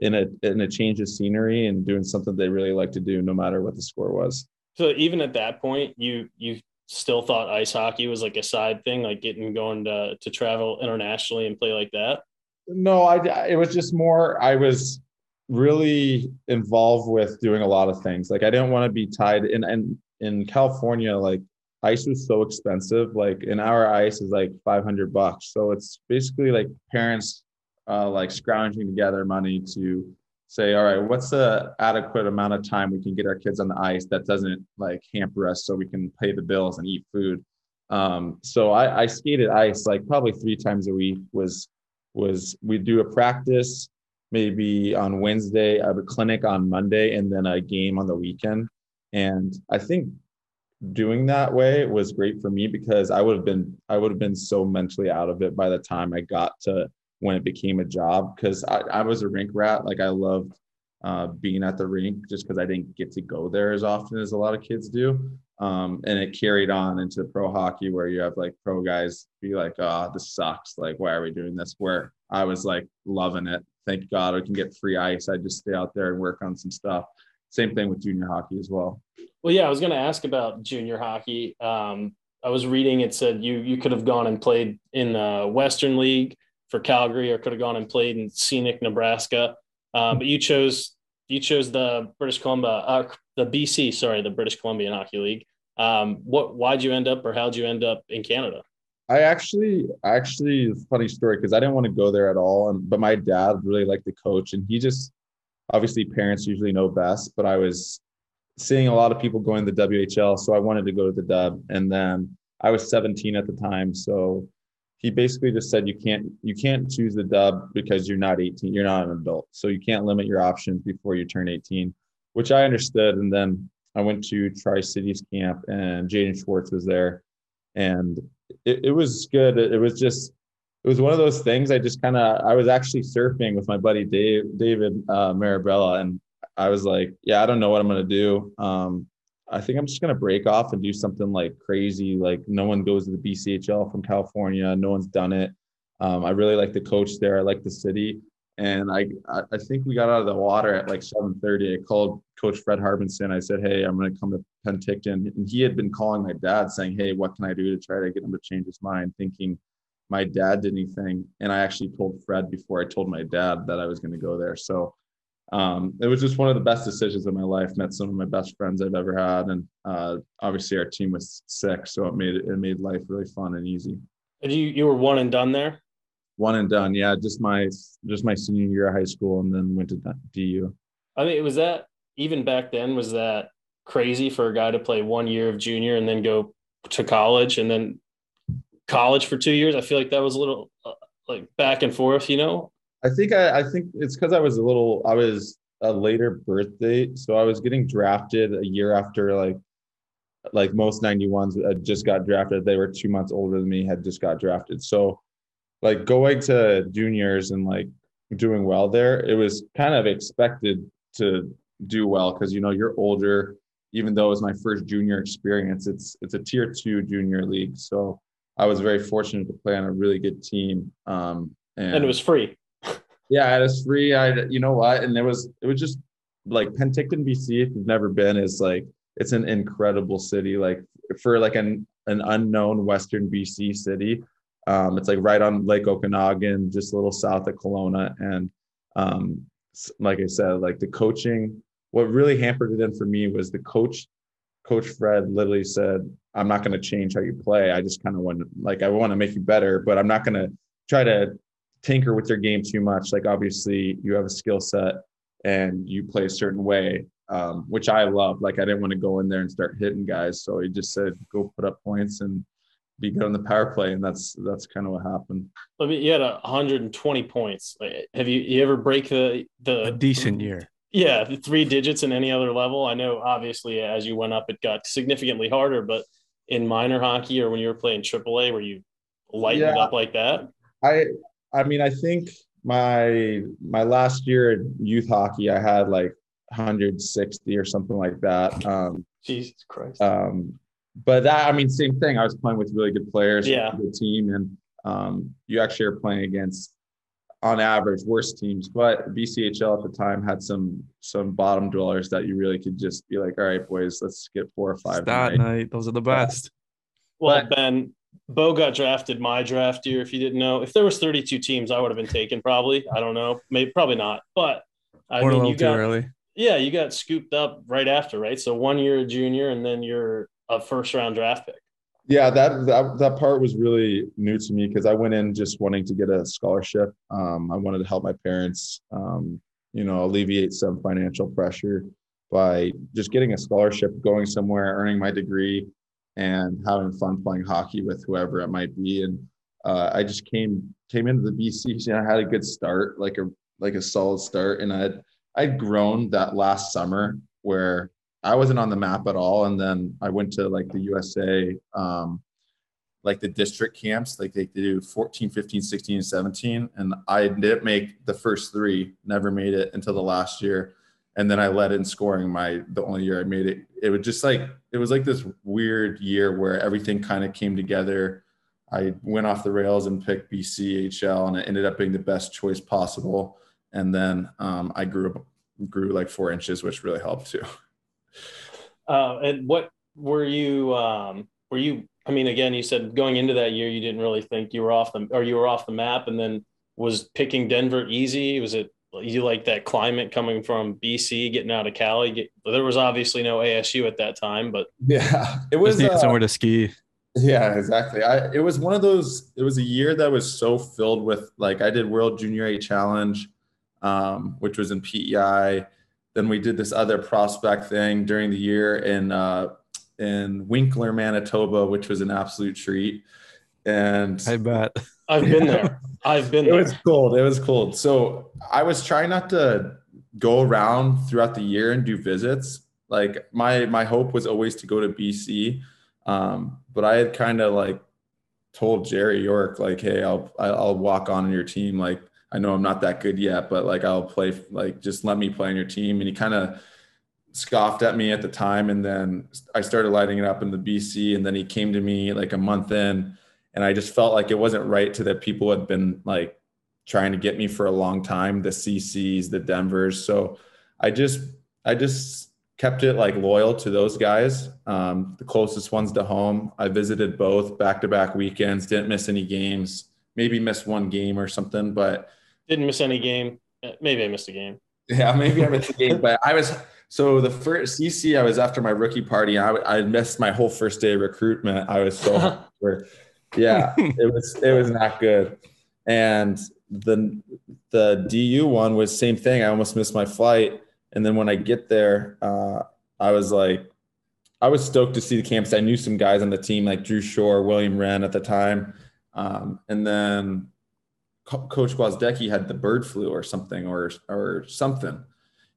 in a, in a change of scenery and doing something they really like to do, no matter what the score was. So even at that point, you, you still thought ice hockey was like a side thing, like getting going to, to travel internationally and play like that? No, I, it was just more, I was really involved with doing a lot of things. Like I didn't want to be tied in, and in California, like ice was so expensive. Like an hour ice is like five hundred bucks. So it's basically like parents uh, like scrounging together money to say, all right, what's the adequate amount of time we can get our kids on the ice that doesn't like hamper us so we can pay the bills and eat food. Um, so I, I skated ice like probably three times a week. was, was we'd do a practice maybe on Wednesday, I have a clinic on Monday, and then a game on the weekend. And I think doing that way was great for me because I would have been, I would have been so mentally out of it by the time I got to when it became a job. Cause I, I was a rink rat. Like I loved uh, being at the rink just cause I didn't get to go there as often as a lot of kids do. Um, and it carried on into pro hockey where you have like pro guys be like, oh, this sucks. Like, why are we doing this? Where I was like loving it. Thank God I can get free ice. I just stay out there and work on some stuff. Same thing with junior hockey as well. Well, yeah, I was going to ask about junior hockey. Um, I was reading, it said you you could have gone and played in the Western League for Calgary, or could have gone and played in scenic Nebraska. Um, but you chose you chose the British Columbia, uh, the B C, sorry, the British Columbian Hockey League. Um, what? Why'd you end up, or how'd you end up in Canada? I actually, actually, funny story, because I didn't want to go there at all. And but my dad really liked the coach, and he just, obviously parents usually know best, but I was seeing a lot of people going to the W H L. So I wanted to go to the dub. And then I was seventeen at the time. So he basically just said, you can't, you can't choose the dub because you're not eighteen. You're not an adult. So you can't limit your options before you turn eighteen, which I understood. And then I went to Tri-Cities camp, and Jaden Schwartz was there, and it, it was good. It was just, it was one of those things. I just kind of, I was actually surfing with my buddy Dave, David uh, Marabella. And I was like, yeah, I don't know what I'm going to do. Um, I think I'm just going to break off and do something like crazy. Like no one goes to the B C H L from California. No one's done it. Um, I really like the coach there. I like the city. And I, I think we got out of the water at like seven thirty. I called Coach Fred Harbinson. I said, hey, I'm going to come to Penticton. And he had been calling my dad saying, hey, what can I do to try to get him to change his mind, thinking my dad did anything. And I actually told Fred before I told my dad that I was going to go there. So um, it was just one of the best decisions of my life. Met some of my best friends I've ever had. And uh, obviously our team was sick. So it made, it made life really fun and easy. And you, you were one and done there? One and done. Yeah. Just my, just my senior year of high school, and then went to D U. I mean, was that, even back then, was that crazy for a guy to play one year of junior and then go to college and then college for two years. I feel like that was a little uh, like back and forth, you know? I think, I, I think it's cause I was a little, I was a later birth date. So I was getting drafted a year after like, like most ninety-ones just got drafted. They were two months older than me, had just got drafted. So like going to juniors and like doing well there, it was kind of expected to do well. Cause you know, you're older, even though it was my first junior experience, it's, it's a tier two junior league. So I was very fortunate to play on a really good team. Um, and, and it was free. Yeah, it was free. I, you know what? And it was, it was just like Penticton, B C, if you've never been, is like, it's an incredible city. Like for like an, an unknown Western B C city. Um, it's like right on Lake Okanagan, just a little south of Kelowna. And um, like I said, like the coaching, what really hampered it in for me was the coach, Coach Fred literally said, I'm not going to change how you play. I just kind of want to, like, I want to make you better, but I'm not going to try to tinker with your game too much. Like, obviously you have a skill set and you play a certain way, um, which I love. Like, I didn't want to go in there and start hitting guys. So he just said, go put up points and be good on the power play. And that's, that's kind of what happened. I mean, you had one hundred twenty points. Like, have you, you ever break the, the a decent year? Yeah, the three digits in any other level. I know, obviously, as you went up, it got significantly harder. But in minor hockey, or when you were playing triple A, were you lightened yeah, up like that? I, I mean, I think my my last year in youth hockey, I had like one hundred sixty or something like that. Um, Jesus Christ. Um, But that, I mean, same thing. I was playing with really good players, yeah, a good team, and um, you actually are playing against, on average, worse teams. But B C H L at the time had some some bottom dwellers that you really could just be like, all right, boys, let's skip four or five. That night. night, those are the best. Well, but, Ben, Bo got drafted my draft year. If you didn't know, if there was thirty-two teams, I would have been taken probably. I don't know, maybe probably not. But I Born mean, a little you too got early. Yeah, you got scooped up right after, right? So one year a junior, and then you're a first round draft pick. Yeah, that that that part was really new to me because I went in just wanting to get a scholarship. Um, I wanted to help my parents, um, you know, alleviate some financial pressure by just getting a scholarship, going somewhere, earning my degree, and having fun playing hockey with whoever it might be. And uh, I just came came into the B C, and I had a good start, like a like a solid start, and I'd I'd grown that last summer where I wasn't on the map at all, and then I went to like the U S A, um, like the district camps, like they, they do fourteen, fifteen, sixteen, and seventeen, and I didn't make the first three, never made it until the last year, and then I let in scoring my the only year I made it. It was just like it was like this weird year where everything kind of came together. I went off the rails and picked B C H L, and it ended up being the best choice possible. And then um, I grew grew like four inches, which really helped too. Uh, and what were you, um, were you, I mean, again, you said going into that year, you didn't really think you were off the, or you were off the map, and then was picking Denver easy? Was it, you like that climate coming from B C, getting out of Cali? Get, there was obviously no A S U at that time, but yeah, it was uh, somewhere to ski. Yeah, exactly. I, it was one of those, it was a year that was so filled with, like, I did World Junior A Challenge, um, which was in P E I. Then we did this other prospect thing during the year in uh, in Winkler, Manitoba, which was an absolute treat. And I bet I've been there. I've been. It there. was cold. It was cold. So I was trying not to go around throughout the year and do visits. Like my my hope was always to go to B C, um, but I had kind of like told Jerry York, like, hey, I'll I'll walk on in your team, like. I know I'm not that good yet, but like I'll play, like just let me play on your team. And he kind of scoffed at me at the time. And then I started lighting it up in the B C, and then he came to me like a month in, and I just felt like it wasn't right to that people had been like trying to get me for a long time, the C Cs, the Denvers. So I just, I just kept it like loyal to those guys. Um, the closest ones to home. I visited both back-to-back weekends, didn't miss any games, maybe missed one game or something, but didn't miss any game. Maybe I missed a game. Yeah, maybe I missed a game, but I was – so the first C C, I was after my rookie party. I, I missed my whole first day of recruitment. I was so hungry. Yeah, it was it was not good. And the, the D U one was same thing. I almost missed my flight. And then when I get there, uh, I was like – I was stoked to see the campus. I knew some guys on the team like Drew Shore, William Wren at the time. Um, and then Co- Coach Gwozdecki had the bird flu or something, or or something.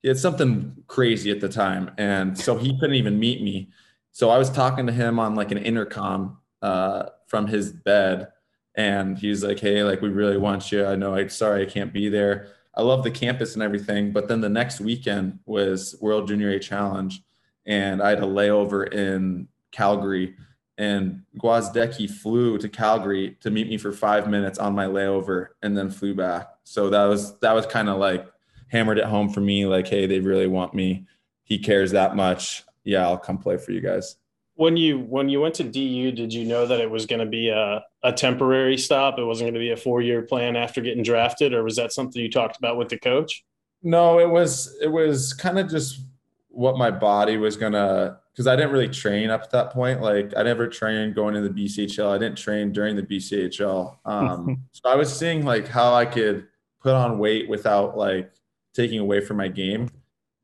He had something crazy at the time, and so he couldn't even meet me. So I was talking to him on like an intercom uh, from his bed, and he's like, "Hey, like we really want you. I know. I'm sorry I can't be there. I love the campus and everything." But then the next weekend was World Junior A Challenge, and I had a layover in Calgary. And Gwozdecki flew to Calgary to meet me for five minutes on my layover, and then flew back. So that was that was kind of like hammered it home for me, like, hey, they really want me. He cares that much. Yeah, I'll come play for you guys. When you when you went to D U, did you know that it was going to be a, a temporary stop? It wasn't going to be a four-year plan after getting drafted, or was that something you talked about with the coach? No, it was it was kind of just what my body was going to – because I didn't really train up at that point. Like I never trained going into the B C H L. I didn't train during the B C H L. Um, so I was seeing like how I could put on weight without like taking away from my game.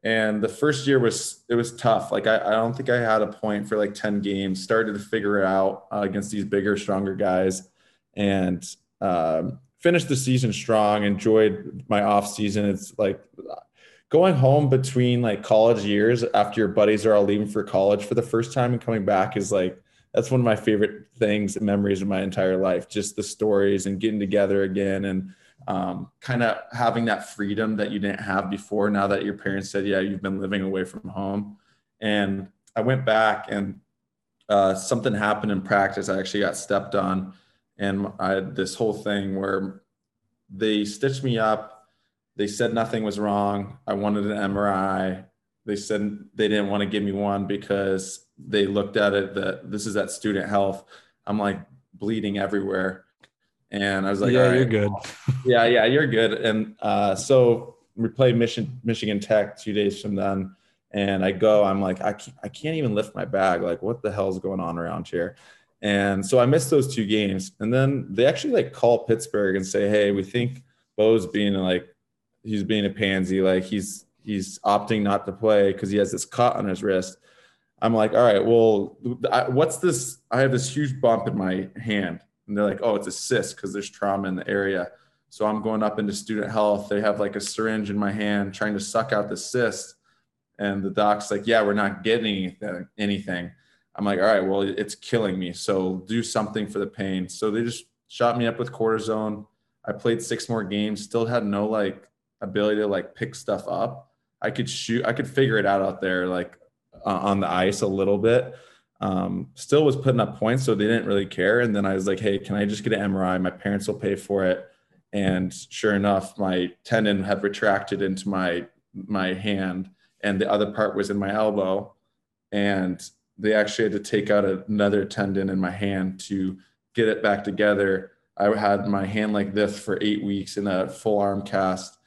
And the first year was, it was tough. Like I, I don't think I had a point for like ten games, started to figure it out uh, against these bigger, stronger guys, and um, finished the season strong, enjoyed my off season. It's like, going home between like college years after your buddies are all leaving for college for the first time and coming back is like, that's one of my favorite things and memories of my entire life, just the stories and getting together again, and um, kind of having that freedom that you didn't have before now that your parents said, yeah, you've been living away from home. And I went back and uh, something happened in practice. I actually got stepped on, and I had this whole thing where they stitched me up. They said nothing was wrong. I wanted an M R I. They said they didn't want to give me one because they looked at it that this is at student health. I'm like bleeding everywhere. And I was like, yeah, all right, you're good. yeah, yeah, you're good. And uh, so we played Michigan, Michigan Tech two days from then. And I go, I'm like, I can't, I can't even lift my bag. Like, what the hell is going on around here? And so I missed those two games. And then they actually like call Pittsburgh and say, hey, we think Bo's being like, he's being a pansy. Like he's, he's opting not to play because he has this cut on his wrist. I'm like, all right, well, I, what's this? I have this huge bump in my hand. And they're like, oh, it's a cyst because there's trauma in the area. So I'm going up into student health. They have like a syringe in my hand trying to suck out the cyst. And the doc's like, yeah, we're not getting anything. I'm like, all right, well, it's killing me. So do something for the pain. So they just shot me up with cortisone. I played six more games, still had no like ability to like pick stuff up. I could shoot, I could figure it out out there, like uh, on the ice a little bit. Um, still was putting up points, so they didn't really care. And then I was like, hey, can I just get an M R I? My parents will pay for it. And sure enough, my tendon had retracted into my, my hand, and the other part was in my elbow. And they actually had to take out another tendon in my hand to get it back together. I had my hand like this for eight weeks in a full arm cast.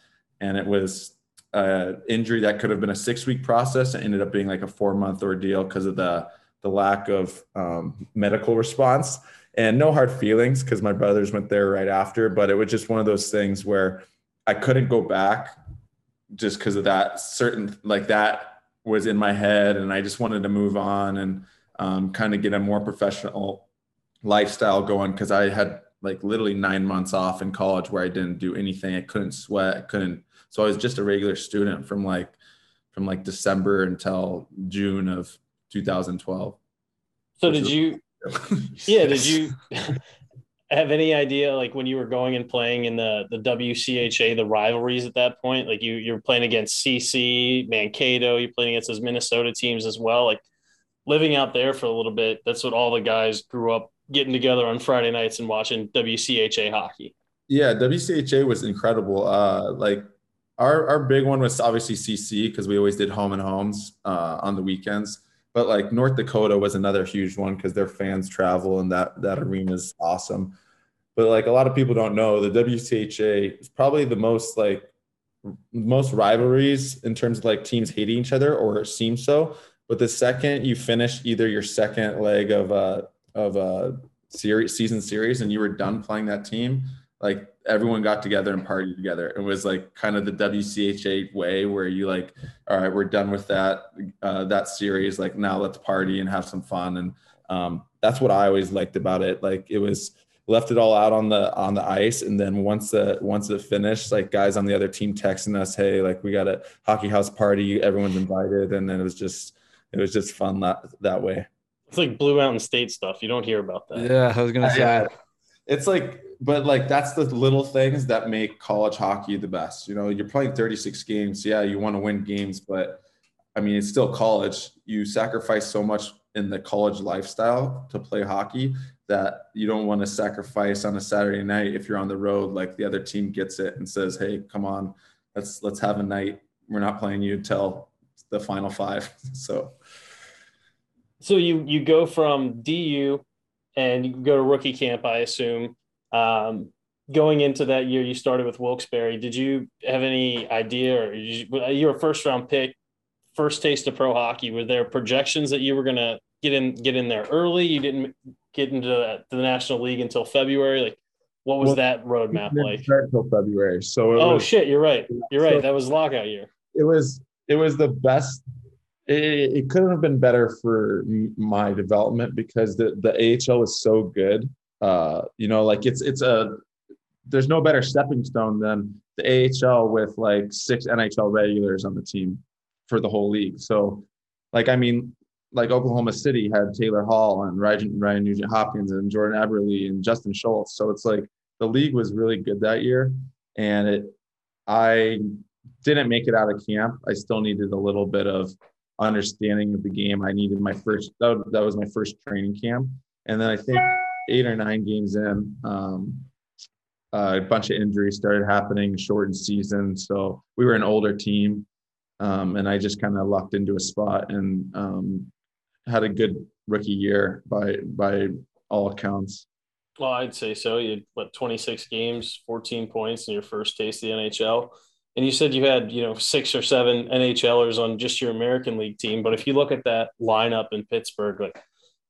And it was an injury that could have been a six week process. It ended up being like a four month ordeal because of the, the lack of um, medical response, and no hard feelings because my brothers went there right after. But it was just one of those things where I couldn't go back just because of that certain, like that was in my head, and I just wanted to move on and um, kind of get a more professional lifestyle going. Cause I had like literally nine months off in college where I didn't do anything. I couldn't sweat. I couldn't. So I was just a regular student from like, from like December until June of two thousand twelve. So did was- you, yeah, did you have any idea, like when you were going and playing in the, the W C H A, the rivalries at that point, like you, you're playing against C C, Mankato, you're playing against those Minnesota teams as well. Like living out there for a little bit, that's what all the guys grew up getting together on Friday nights and watching W C H A hockey. Yeah. W C H A was incredible. Uh, like our, our big one was obviously C C, cause we always did home and homes uh, on the weekends. But like North Dakota was another huge one because their fans travel, and that that arena is awesome. But like a lot of people don't know, the W C H A is probably the most like most rivalries in terms of like teams hating each other, or it seems so. But the second you finish either your second leg of a of a series season series and you were done playing that team, like everyone got together and partied together. It was like kind of the W C H A way where you like, all right, we're done with that, uh, that series. Like now let's party and have some fun. And um, that's what I always liked about it. Like it was left it all out on the, on the ice. And then once the, once it finished, like guys on the other team texting us, hey, like we got a hockey house party, everyone's invited. And then it was just, it was just fun that, that way. It's like Blue Mountain State stuff. You don't hear about that. Yeah. I was going to say yeah. It's like, but like, that's the little things that make college hockey the best. You know, you're playing thirty-six games. Yeah. You want to win games, but I mean, it's still college. You sacrifice so much in the college lifestyle to play hockey that you don't want to sacrifice on a Saturday night. If you're on the road, like the other team gets it and says, hey, come on, let's, let's have a night. We're not playing you until the final five. So, so you, you go from D U and you go to rookie camp, I assume. Um, going into that year, you started with Wilkes-Barre. Did you have any idea, or you, you were a first round pick, first taste of pro hockey? Were there projections that you were going to get in, get in there early? You didn't get into the National League until February. Like what was well, that roadmap like? Until February. So it oh was, shit. You're right. You're right. So that was lockout year. It was, it was the best. It, it couldn't have been better for my development because the, the A H L is so good. Uh, you know, like it's, it's a, there's no better stepping stone than the A H L with like six N H L regulars on the team for the whole league. So like, I mean, like Oklahoma City had Taylor Hall and Ryan, Ryan Nugent-Hopkins and Jordan Eberle and Justin Schultz. So it's like the league was really good that year. And it, I didn't make it out of camp. I still needed a little bit of understanding of the game. I needed my first, that, that was my first training camp. And then I think eight or nine games in, um, uh, a bunch of injuries started happening, shortened season. So we were an older team. Um, and I just kind of lucked into a spot and um, had a good rookie year by, by all accounts. Well, I'd say so. You had, what, twenty-six games, fourteen points in your first taste of the N H L. And you said you had, you know, six or seven NHLers on just your American League team. But if you look at that lineup in Pittsburgh, like,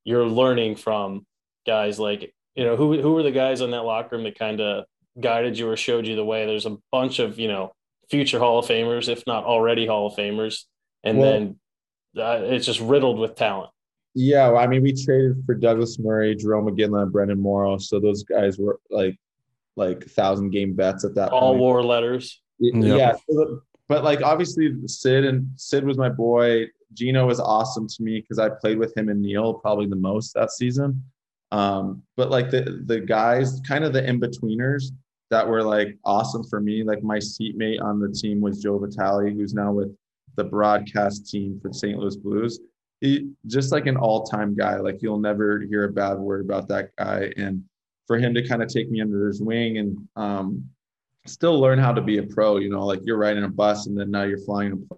you're learning from guys like, you know, who, who were the guys in that locker room that kind of guided you or showed you the way? There's a bunch of, you know, future Hall of Famers, if not already Hall of Famers. And well, then uh, it's just riddled with talent. Yeah. Well, I mean, we traded for Douglas Murray, Jerome McGinley, and Brendan Morrow. So those guys were like, like thousand game bets at that all point. War letters. Yeah. yeah. But like, obviously Sid and Sid was my boy. Gino was awesome to me because I played with him and Neil probably the most that season. Um, but like the, the guys, kind of the in-betweeners, that were like awesome for me. Like my seatmate on the team was Joe Vitale, who's now with the broadcast team for the Saint Louis Blues. He just like an all-time guy. Like you'll never hear a bad word about that guy. And for him to kind of take me under his wing and um, still learn how to be a pro, you know, like you're riding a bus and then now you're flying in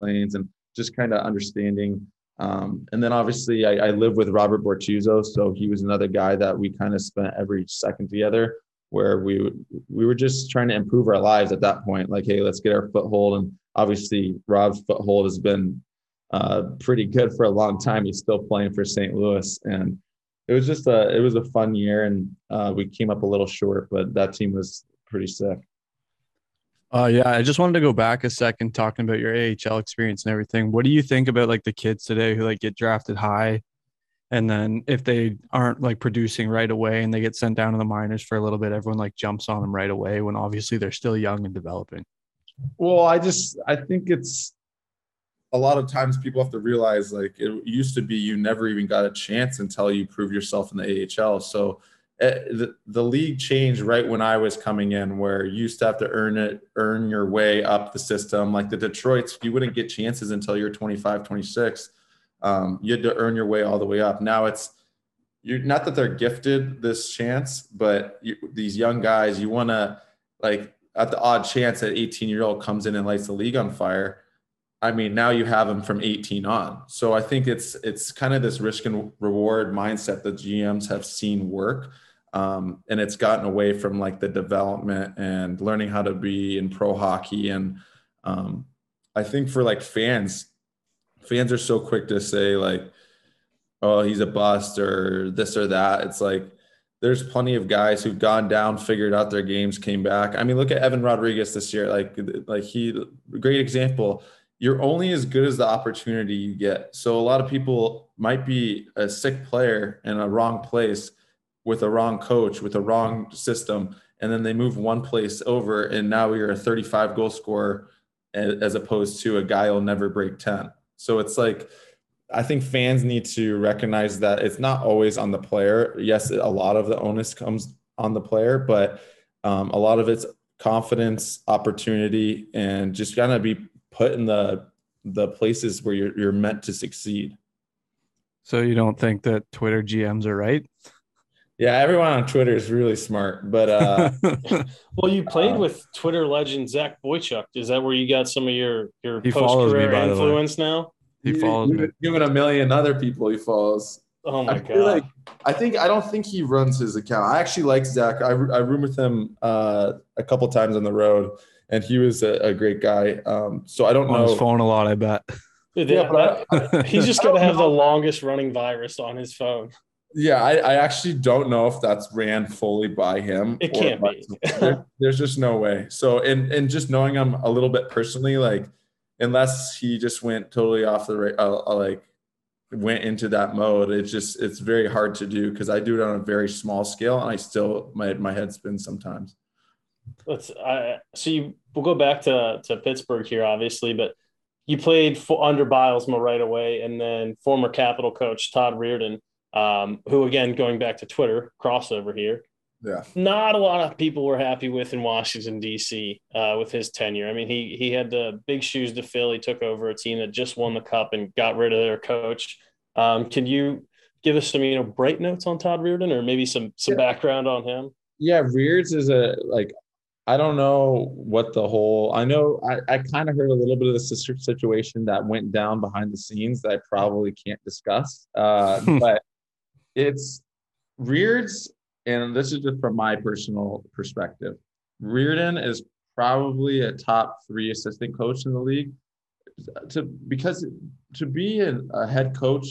planes and just kind of understanding. Um, and then obviously I, I live with Robert Bortuzzo. So he was another guy that we kind of spent every second together, where we we were just trying to improve our lives at that point. Like, hey, let's get our foothold. And obviously Rob's foothold has been uh, pretty good for a long time. He's still playing for Saint Louis. And it was just a, it was a fun year. And uh, we came up a little short, but that team was pretty sick. Uh, yeah, I just wanted to go back a second talking about your A H L experience and everything. What do you think about like the kids today who like get drafted high? And then if they aren't like producing right away and they get sent down to the minors for a little bit, everyone like jumps on them right away when obviously they're still young and developing. Well, I just, I think it's a lot of times people have to realize like it used to be, you never even got a chance until you prove yourself in the A H L. So uh, the, the league changed right when I was coming in, where you used to have to earn it, earn your way up the system. Like the Detroits, you wouldn't get chances until you're twenty-five, twenty-six. Um, you had to earn your way all the way up. Now it's, you're not that they're gifted this chance, but you, these young guys, you want to like at the odd chance that eighteen year old comes in and lights the league on fire. I mean, now you have them from eighteen on. So I think it's, it's kind of this risk and reward mindset that G Ms have seen work. Um, and it's gotten away from like the development and learning how to be in pro hockey. And um, I think for like fans, fans are so quick to say like, oh, he's a bust or this or that. It's like, there's plenty of guys who've gone down, figured out their games, came back. I mean, look at Evan Rodriguez this year. Like, like he, great example. You're only as good as the opportunity you get. So a lot of people might be a sick player in a wrong place with a wrong coach, with a wrong system. And then they move one place over and now you're a thirty-five goal scorer as opposed to a guy who'll never break ten. So it's like, I think fans need to recognize that it's not always on the player. Yes, a lot of the onus comes on the player, but um, a lot of it's confidence, opportunity, and just kind of be put in the the places where you're you're meant to succeed. So you don't think that Twitter G Ms are right? Yeah, everyone on Twitter is really smart, but uh, well, you played uh, with Twitter legend Zach Boychuk. Is that where you got some of your your post career influence now? He follows me. Given a million other people he follows. Oh my I god! Like, I think I don't think he runs his account. I actually like Zach. I I room with him uh, a couple times on the road, and he was a, a great guy. Um, so I don't on know his phone a lot. I bet. Yeah, yeah but I, I, he's just gonna have know. the longest running virus on his phone. Yeah, I, I actually don't know if that's ran fully by him. It can't be. there, there's just no way. So, and and just knowing him a little bit personally, like, unless he just went totally off the uh, like, went into that mode, it's just, it's very hard to do because I do it on a very small scale and I still, my my head spins sometimes. Let's, I, so you, we'll go back to, to Pittsburgh here, obviously, but you played for, under Bilesma right away, and then former Capital coach Todd Reardon, Um, who, again, going back to Twitter, crossover here, yeah, not a lot of people were happy with in Washington, D C, uh, with his tenure. I mean, he he had the big shoes to fill. He took over a team that just won the Cup and got rid of their coach. Um, can you give us some, you know, bright notes on Todd Reardon, or maybe some some yeah. background on him? Yeah, Reardon's is a like. I don't know what the whole – I know I, I kind of heard a little bit of the sister situation that went down behind the scenes that I probably can't discuss. Uh, but it's – Reardon's – and this is just from my personal perspective. Reardon is probably a top three assistant coach in the league. To, because to be a, a head coach,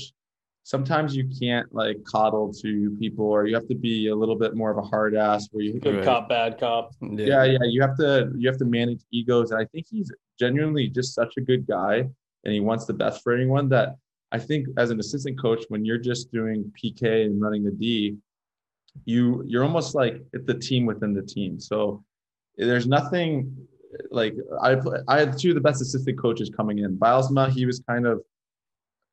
sometimes you can't, like, coddle to people, or you have to be a little bit more of a hard ass where you good right. cop, bad cop. Yeah. yeah, yeah. You have to you have to manage egos. And I think he's genuinely just such a good guy, and he wants the best for anyone, that I think as an assistant coach, when you're just doing P K and running the D, you you're almost like it's the team within the team. So there's nothing like I I had two of the best assistant coaches coming in. Bilesma, he was kind of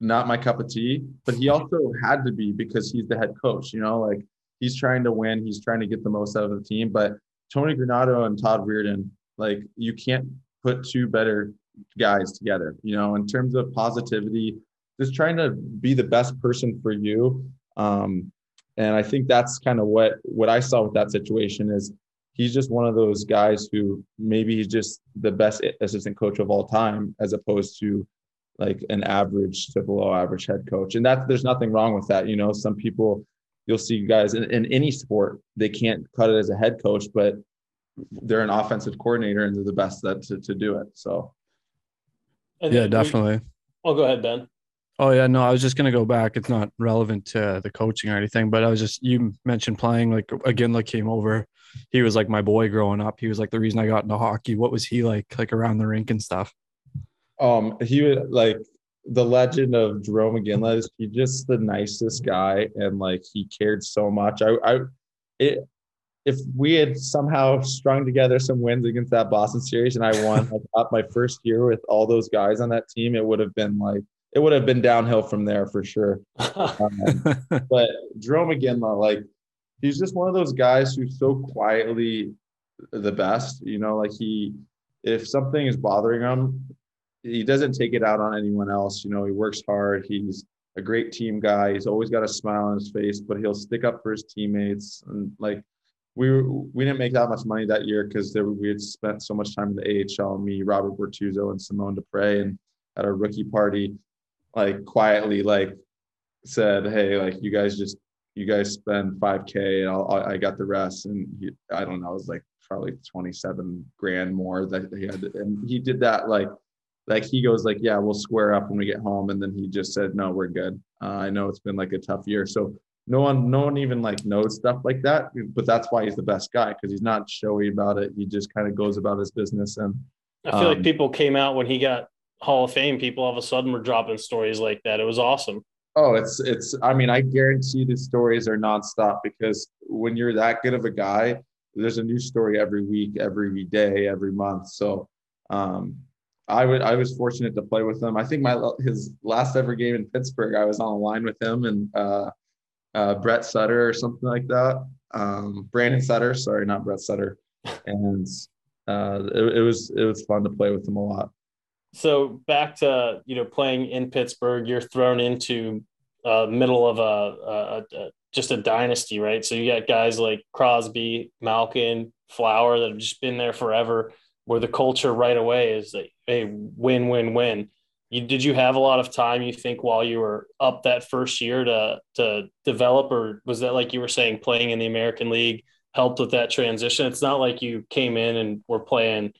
not my cup of tea, but he also had to be because he's the head coach, you know, like he's trying to win. He's trying to get the most out of the team. But Tony Granato and Todd Reardon, like, you can't put two better guys together, you know, in terms of positivity, just trying to be the best person for you. Um, and I think that's kind of what, what I saw with that situation is he's just one of those guys who maybe he's just the best assistant coach of all time, as opposed to like an average to below average head coach. And that there's nothing wrong with that. You know, some people, you'll see guys in, in any sport, they can't cut it as a head coach, but they're an offensive coordinator and they're the best that to, to do it. So. Yeah, definitely. Oh, go ahead, Ben. Oh yeah, no, I was just going to go back. It's not relevant to the coaching or anything, but I was just, you mentioned playing, like, again, like came over. He was like my boy growing up. He was like the reason I got into hockey. What was he like, like around the rink and stuff? Um, he was like the legend of Jerome McGinley. He's just the nicest guy, and like he cared so much. I, I, it, if we had somehow strung together some wins against that Boston series, and I won like, up my first year with all those guys on that team, it would have been like it would have been downhill from there for sure. um, but Jerome McGinley, like he's just one of those guys who's so quietly the best. You know, like he, if something is bothering him, he doesn't take it out on anyone else. You know, he works hard. He's a great team guy. He's always got a smile on his face, but he'll stick up for his teammates. And like, we were, we didn't make that much money that year because we had spent so much time in the A H L, me, Robert Bortuzzo, and Simone Desprez, and at our rookie party, like quietly, like said, hey, like you guys just, you guys spend five K and I'll, I got the rest. And he, I don't know, it was like probably twenty-seven grand more that he had. And he did that like, Like he goes like, yeah, we'll square up when we get home. And then he just said, no, we're good. Uh, I know it's been like a tough year. So no one, no one even like knows stuff like that, but that's why he's the best guy. Cause he's not showy about it. He just kind of goes about his business. And um, I feel like people came out when he got Hall of Fame, people all of a sudden were dropping stories like that. It was awesome. Oh, it's, it's, I mean, I guarantee the stories are nonstop, because when you're that good of a guy, there's a new story every week, every day, every month. So, um, I would. I was fortunate to play with him. I think my his last ever game in Pittsburgh, I was on a line with him and uh, uh, Brett Sutter or something like that. Um, Brandon Sutter, sorry, not Brett Sutter. And uh, it, it was it was fun to play with him a lot. So back to, you know, playing in Pittsburgh, you're thrown into uh, middle of a, a, a just a dynasty, right? So you got guys like Crosby, Malkin, Flower that have just been there forever, where the culture right away is like, hey, win, win, win. You, did you have a lot of time, you think, while you were up that first year to to develop, or was that, like you were saying, playing in the American League helped with that transition? It's not like you came in and were playing,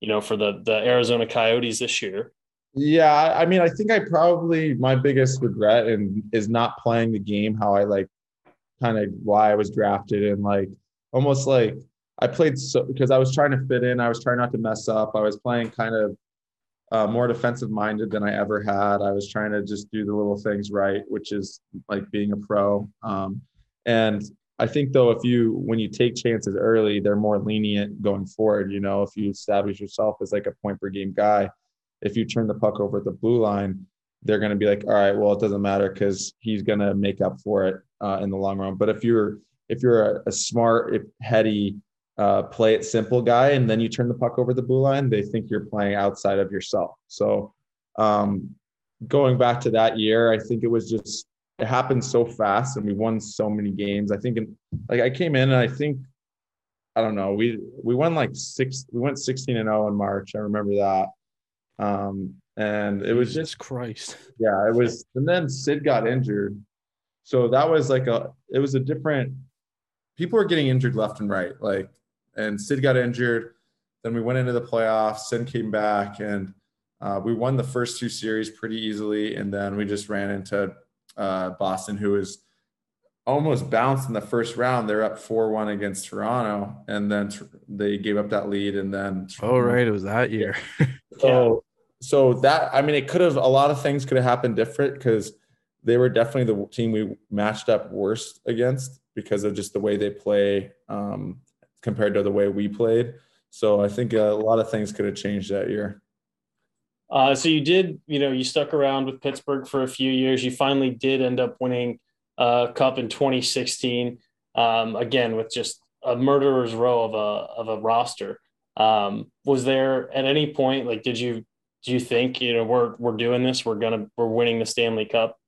you know, for the, the Arizona Coyotes this year. Yeah, I mean, I think I probably, my biggest regret and is not playing the game how I like, kind of why I was drafted, and like almost like, I played so because I was trying to fit in. I was trying not to mess up. I was playing kind of uh, more defensive minded than I ever had. I was trying to just do the little things right, which is like being a pro. Um, and I think though, if you, when you take chances early, they're more lenient going forward. You know, if you establish yourself as like a point per game guy, if you turn the puck over at the blue line, they're going to be like, all right, well, it doesn't matter because he's going to make up for it uh, in the long run. But if you're if you're a, a smart, if heady, uh, play it simple guy, and then you turn the puck over the blue line, they think you're playing outside of yourself. So um, going back to that year, I think it was just, it happened so fast and we won so many games. I think, in, like I came in and I think, I don't know, we, we won like six, we went sixteen and oh in March. I remember that. Um, and it was Jesus just Christ. Yeah, it was. And then Sid got injured. So that was like a, it was a different, people were getting injured left and right. Like, and Sid got injured. Then we went into the playoffs. Sid came back and uh, we won the first two series pretty easily. And then we just ran into Uh, Boston, who was almost bounced in the first round. They're up four one against Toronto, and then tr- they gave up that lead. And then, Toronto. oh right, it was that year. so, so that I mean, it could have a lot of things could have happened different because they were definitely the team we matched up worst against because of just the way they play um, compared to the way we played. So I think a lot of things could have changed that year. Uh, so you did, you know, you stuck around with Pittsburgh for a few years. You finally did end up winning a cup in twenty sixteen, um, again, with just a murderer's row of a of a roster. Um, was there at any point, like, did you do you think, you know, we're we're doing this, we're gonna we're winning the Stanley Cup?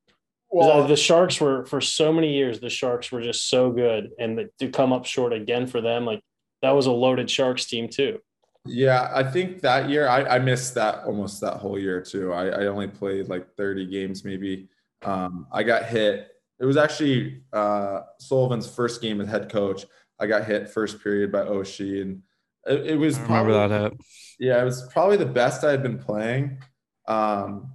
Well, the Sharks were for so many years. The Sharks were just so good, and to come up short again for them, like that was a loaded Sharks team too. Yeah, I think that year I, I missed that almost that whole year too. I, I only played like thirty games maybe. Um, I got hit. It was actually uh, Sullivan's first game as head coach. I got hit first period by Oshie, and it, it was I remember probably, that. Hit. Yeah, it was probably the best I had been playing, um,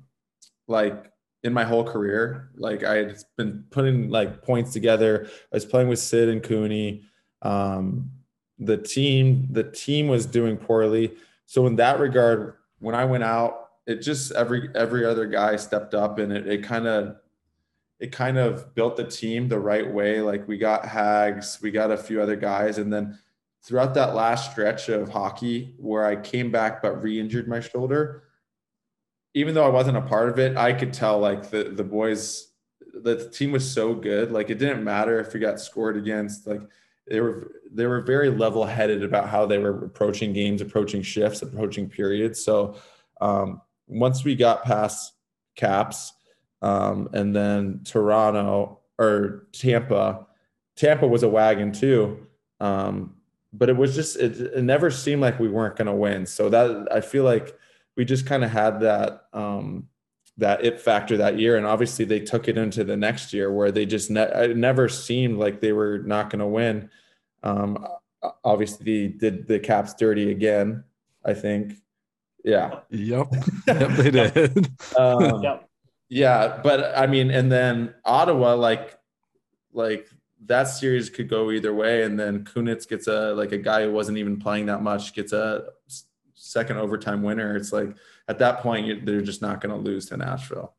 like in my whole career. Like I had been putting like points together. I was playing with Sid and Cooney. Um, The team, the team was doing poorly. So in that regard, when I went out, it just every every other guy stepped up, and it it kind of it kind of built the team the right way. Like we got Hags, we got a few other guys, and then throughout that last stretch of hockey where I came back but re-injured my shoulder, even though I wasn't a part of it, I could tell like the the boys, the team was so good. Like it didn't matter if we got scored against, like. They were they were very level-headed about how they were approaching games, approaching shifts, approaching periods. So um, once we got past Caps um, and then Toronto or Tampa, Tampa was a wagon too. Um, but it was just it, it never seemed like we weren't going to win. So that I feel like we just kind of had that um, that it factor that year, and obviously they took it into the next year where they just ne- it never seemed like they were not going to win. Um, obviously, they did the Caps dirty again, I think. Yeah. Yep. Yep, they did. um, yep. Yeah, but I mean, and then Ottawa, like, like that series could go either way. And then Kunitz gets a like a guy who wasn't even playing that much gets a second overtime winner. It's like at that point you're, they're just not going to lose to Nashville.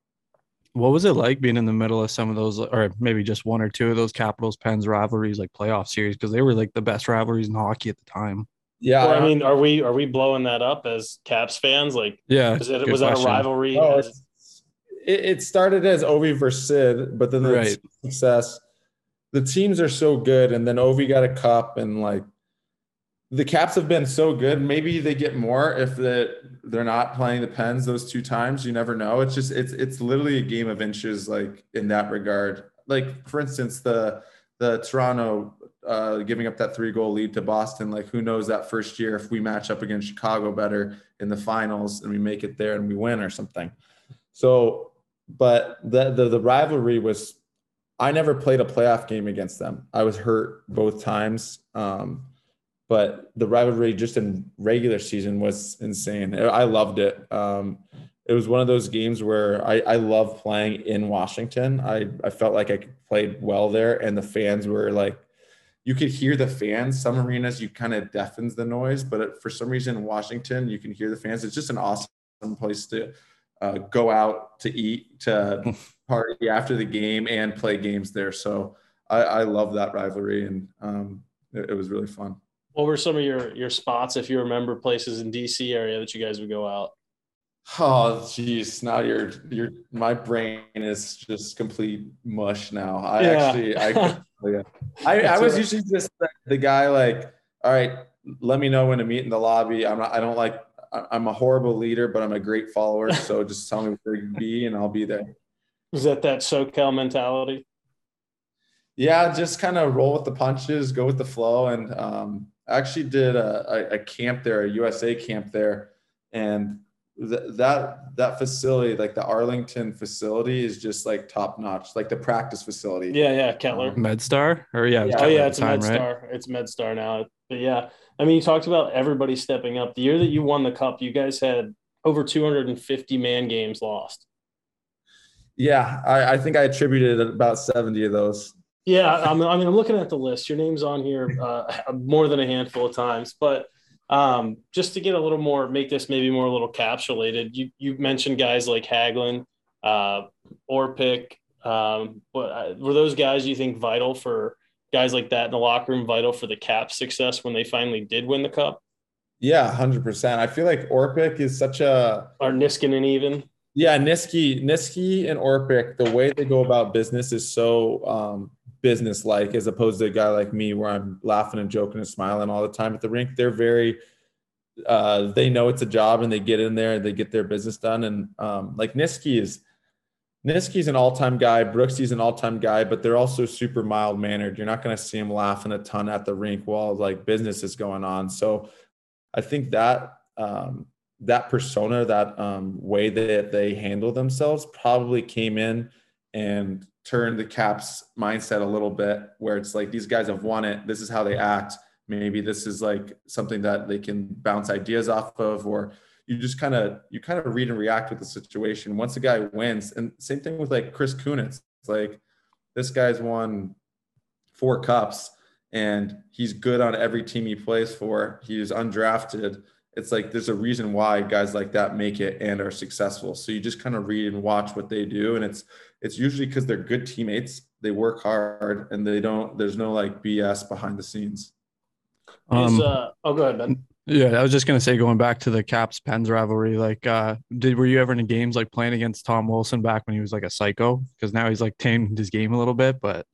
What was it like being in the middle of some of those, or maybe just one or two of those Capitals Pens rivalries, like playoff series, because they were like the best rivalries in hockey at the time? Yeah, well, I mean, are we are we blowing that up as Caps fans? Like, yeah, was, it, was that a rivalry? Oh, as... it, it started as Ovi versus Sid, but then the right. success. The teams are so good, and then Ovi got a cup, and like. The Caps have been so good. Maybe they get more if the, they're not playing the Pens those two times. You never know. It's just it's it's literally a game of inches, like in that regard. Like for instance, the the Toronto uh, giving up that three goal lead to Boston. Like who knows that first year if we match up against Chicago better in the finals and we make it there and we win or something. So, but the the, the rivalry was. I never played a playoff game against them. I was hurt both times. Um, But the rivalry just in regular season was insane. I loved it. Um, it was one of those games where I, I love playing in Washington. I, I felt like I played well there, and the fans were like, you could hear the fans. Some arenas, you kind of deafens the noise, but it, for some reason in Washington, you can hear the fans. It's just an awesome place to uh, go out to eat, to party after the game and play games there. So I, I love that rivalry, and um, it, it was really fun. What were some of your, your spots, if you remember, places in D C area that you guys would go out? Oh geez, now you're you're my brain is just complete mush now. I yeah. actually I yeah. I, I was right. usually just the guy like, all right, let me know when to meet in the lobby. I'm not I don't like I'm a horrible leader, but I'm a great follower. So just tell me where you be and I'll be there. Is that that SoCal mentality? Yeah, just kind of roll with the punches, go with the flow. And um, I actually did a, a, a camp there, a U S A camp there. And th- that that facility, like the Arlington facility is just like top notch, like the practice facility. Yeah, yeah, Kettler. Um, MedStar? Or yeah, yeah. Oh, yeah, it's time, MedStar. Right? It's MedStar now. But yeah, I mean, you talked about everybody stepping up. The year that you won the cup, you guys had over two hundred fifty man games lost. Yeah, I, I think I attributed about seventy of those. Yeah, I'm, I mean, I'm looking at the list. Your name's on here uh, more than a handful of times. But um, just to get a little more, make this maybe more a little capsulated, you you mentioned guys like Hagelin, uh, Orpik. Um, but, uh, were those guys you think vital for guys like that in the locker room, vital for the Caps' success when they finally did win the cup? Yeah, one hundred percent. I feel like Orpik is such a – Or Niskanen even. Yeah, Niski, Niski and Orpik, the way they go about business is so um, – business-like, as opposed to a guy like me where I'm laughing and joking and smiling all the time at the rink. They're very uh they know it's a job and they get in there and they get their business done. And um like Niski is Niski's an all-time guy, Brooksy's an all-time guy, but they're also super mild-mannered. You're not going to see them laughing a ton at the rink while like business is going on. So I think that um that persona, that um way that they handle themselves probably came in and turn the Caps mindset a little bit, where it's like, these guys have won it. This is how they act. Maybe this is like something that they can bounce ideas off of, or you just kind of, you kind of read and react with the situation once a guy wins. And same thing with like Chris Kunitz. It's like, this guy's won four cups and he's good on every team he plays for. He's undrafted. It's like, there's a reason why guys like that make it and are successful. So you just kind of read and watch what they do. And it's, it's usually because they're good teammates. They work hard and they don't, there's no like B S behind the scenes. Um, uh, oh, go ahead, Ben. Yeah. I was just going to say, going back to the Caps Pens rivalry, like, uh, did, were you ever in games like playing against Tom Wilson back when he was like a psycho? Cause now he's like tamed his game a little bit, but.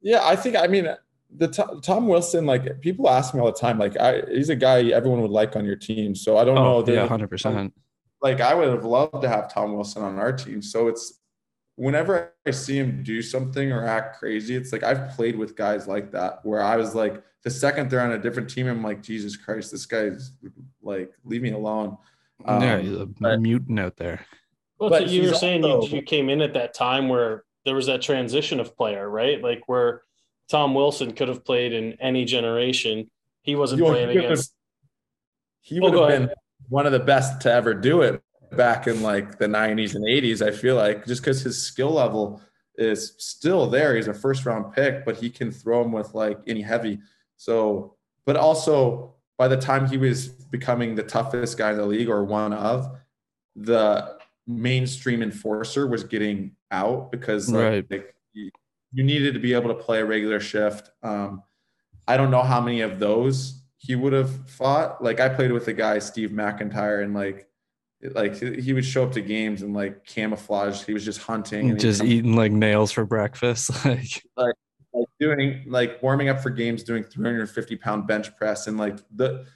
Yeah, I think, I mean, The Tom, Tom Wilson, like people ask me all the time, like I, he's a guy everyone would like on your team. So I don't oh, know. Yeah, one hundred percent. Like I would have loved to have Tom Wilson on our team. So it's whenever I see him do something or act crazy, it's like I've played with guys like that where I was like, the second they're on a different team, I'm like, Jesus Christ, this guy's like, leave me alone. Um, yeah, he's a but, mutant out there. Well, but so you were saying also, you, you came in at that time where there was that transition of player, right? Like where Tom Wilson could have played in any generation. He wasn't playing against. He would have been one of the best to ever do it back in like the nineties and eighties, I feel like, just because his skill level is still there. He's a first round pick, but he can throw him with like any heavy. So, but also by the time he was becoming the toughest guy in the league or one of, the mainstream enforcer was getting out because like, right. like he, you needed to be able to play a regular shift. Um, I don't know how many of those he would have fought. Like I played with a guy, Steve McIntyre, and like, like he would show up to games and like camouflage. He was just hunting, and just eating like nails for breakfast, like, like like doing like warming up for games, doing three hundred fifty pound bench press, and like the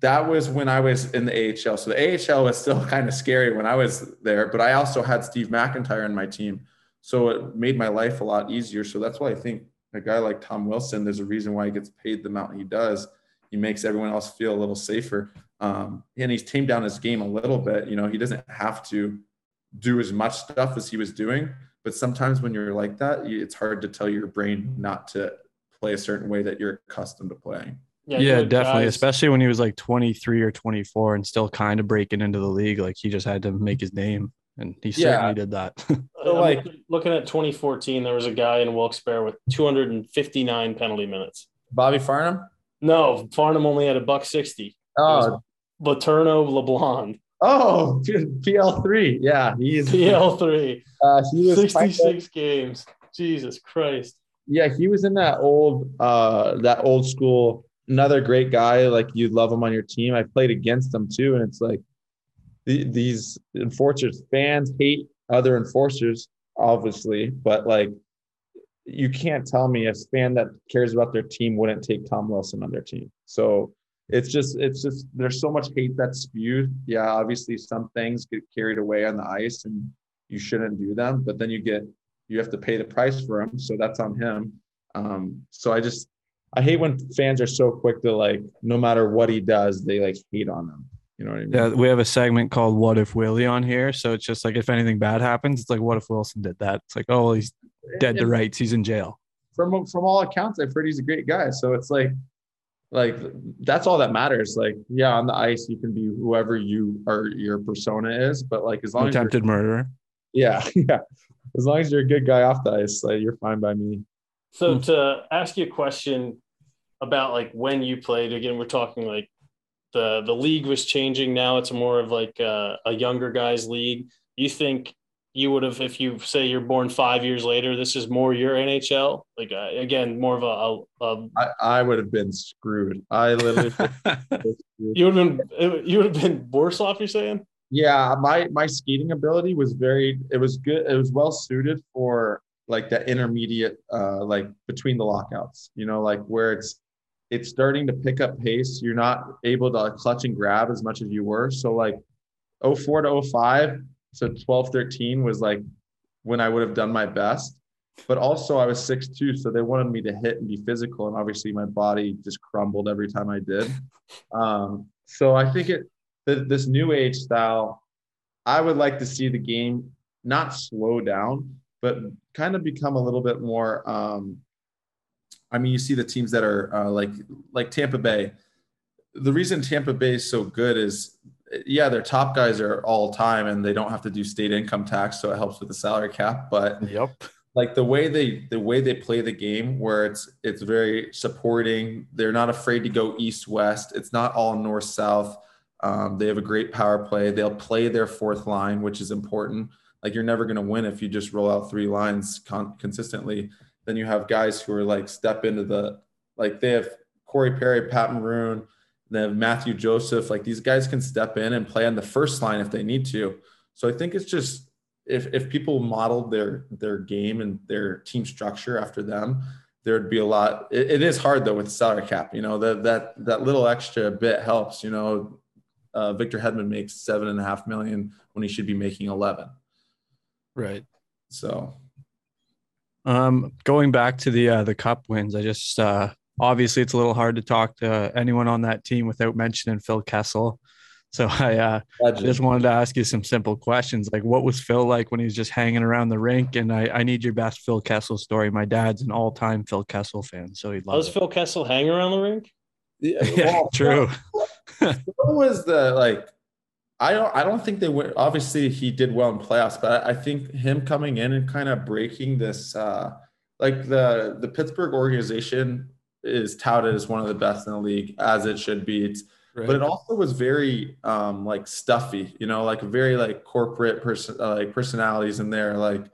that was when I was in the A H L. So the A H L was still kind of scary when I was there, but I also had Steve McIntyre in my team. So it made my life a lot easier. So that's why I think a guy like Tom Wilson, there's a reason why he gets paid the amount he does. He makes everyone else feel a little safer. Um, and he's tamed down his game a little bit. You know, he doesn't have to do as much stuff as he was doing. But sometimes when you're like that, it's hard to tell your brain not to play a certain way that you're accustomed to playing. Yeah, yeah, definitely. Guys. Especially when he was like twenty-three or twenty-four and still kind of breaking into the league. Like he just had to make his name. And he yeah. certainly did that. So like looking at twenty fourteen, there was a guy in Wilkes-Barre with two hundred fifty-nine penalty minutes. Bobby Farnham? No, Farnham only had a buck sixty. Oh, Letourneau LeBlanc. Oh, dude, P L three. Yeah, he's P L three. Uh, he was sixty-six games. Jesus Christ. Yeah, he was in that old, uh, that old school. Another great guy. Like you'd love him on your team. I played against him too, and it's like. the, these enforcers, fans hate other enforcers, obviously, but like, you can't tell me a fan that cares about their team wouldn't take Tom Wilson on their team. So it's just, it's just, there's so much hate that's spewed. Yeah, obviously some things get carried away on the ice and you shouldn't do them, but then you get, you have to pay the price for them. So that's on him. Um, so I just, I hate when fans are so quick to like, no matter what he does, they like hate on him. You know what I mean? Yeah, we have a segment called What If Willie on here. So it's just like, if anything bad happens, it's like, what if Wilson did that? It's like, oh, well, he's dead to rights. He's in jail. From from all accounts, I've heard he's a great guy. So it's like, like that's all that matters. Like, yeah, on the ice, you can be whoever you are, your persona is. But like, as long attempted as attempted murderer. Yeah, yeah. As long as you're a good guy off the ice, like you're fine by me. So to ask you a question about like when you played, again, we're talking like the the league was changing. Now it's more of like a, a younger guys league. You think you would have, if you say you're born five years later, this is more your N H L? Like, uh, again, more of a, a, a I, I would have been screwed. I literally. you would have been, you would have been worse off, you're saying? Yeah. My, my skating ability was very, it was good. It was well suited for like that intermediate, uh, like between the lockouts, you know, like where it's, it's starting to pick up pace. You're not able to clutch and grab as much as you were. So like oh four to oh five, so twelve, thirteen was like when I would have done my best, but also I was six two, so they wanted me to hit and be physical, and obviously my body just crumbled every time I did. Um, so I think it th- this new age style, I would like to see the game not slow down, but kind of become a little bit more. Um, I mean, you see the teams that are uh, like like Tampa Bay. The reason Tampa Bay is so good is, yeah, their top guys are all time and they don't have to do state income tax, so it helps with the salary cap. But yep, like the way they the way they play the game, where it's it's very supporting. They're not afraid to go east west. It's not all north south. Um, they have a great power play. They'll play their fourth line, which is important. Like, you're never going to win if you just roll out three lines con- consistently. Then you have guys who are like step into the, like they have Corey Perry, Pat Maroon, they have Matthew Joseph. Like, these guys can step in and play on the first line if they need to. So I think it's just, if if people modeled their their game and their team structure after them, there'd be a lot. It, it is hard though with the salary cap, you know, that that that little extra bit helps. You know, uh, Victor Hedman makes seven and a half million when he should be making eleven. Right. So. Um, going back to the, uh, the cup wins, I just, uh, obviously it's a little hard to talk to anyone on that team without mentioning Phil Kessel. So I, uh, Legend. just wanted to ask you some simple questions. Like, what was Phil like when he was just hanging around the rink? And I, I need your best Phil Kessel story. My dad's an all time Phil Kessel fan, so he'd love it. Does Phil Kessel hang around the rink? Yeah, yeah, true. What was the, like, I don't, I don't think they went, obviously he did well in playoffs, but I think him coming in and kind of breaking this, uh, like the, the Pittsburgh organization is touted as one of the best in the league, as it should be. It's, right. But it also was very, um, like stuffy, you know, like very like corporate person, uh, like personalities in there, like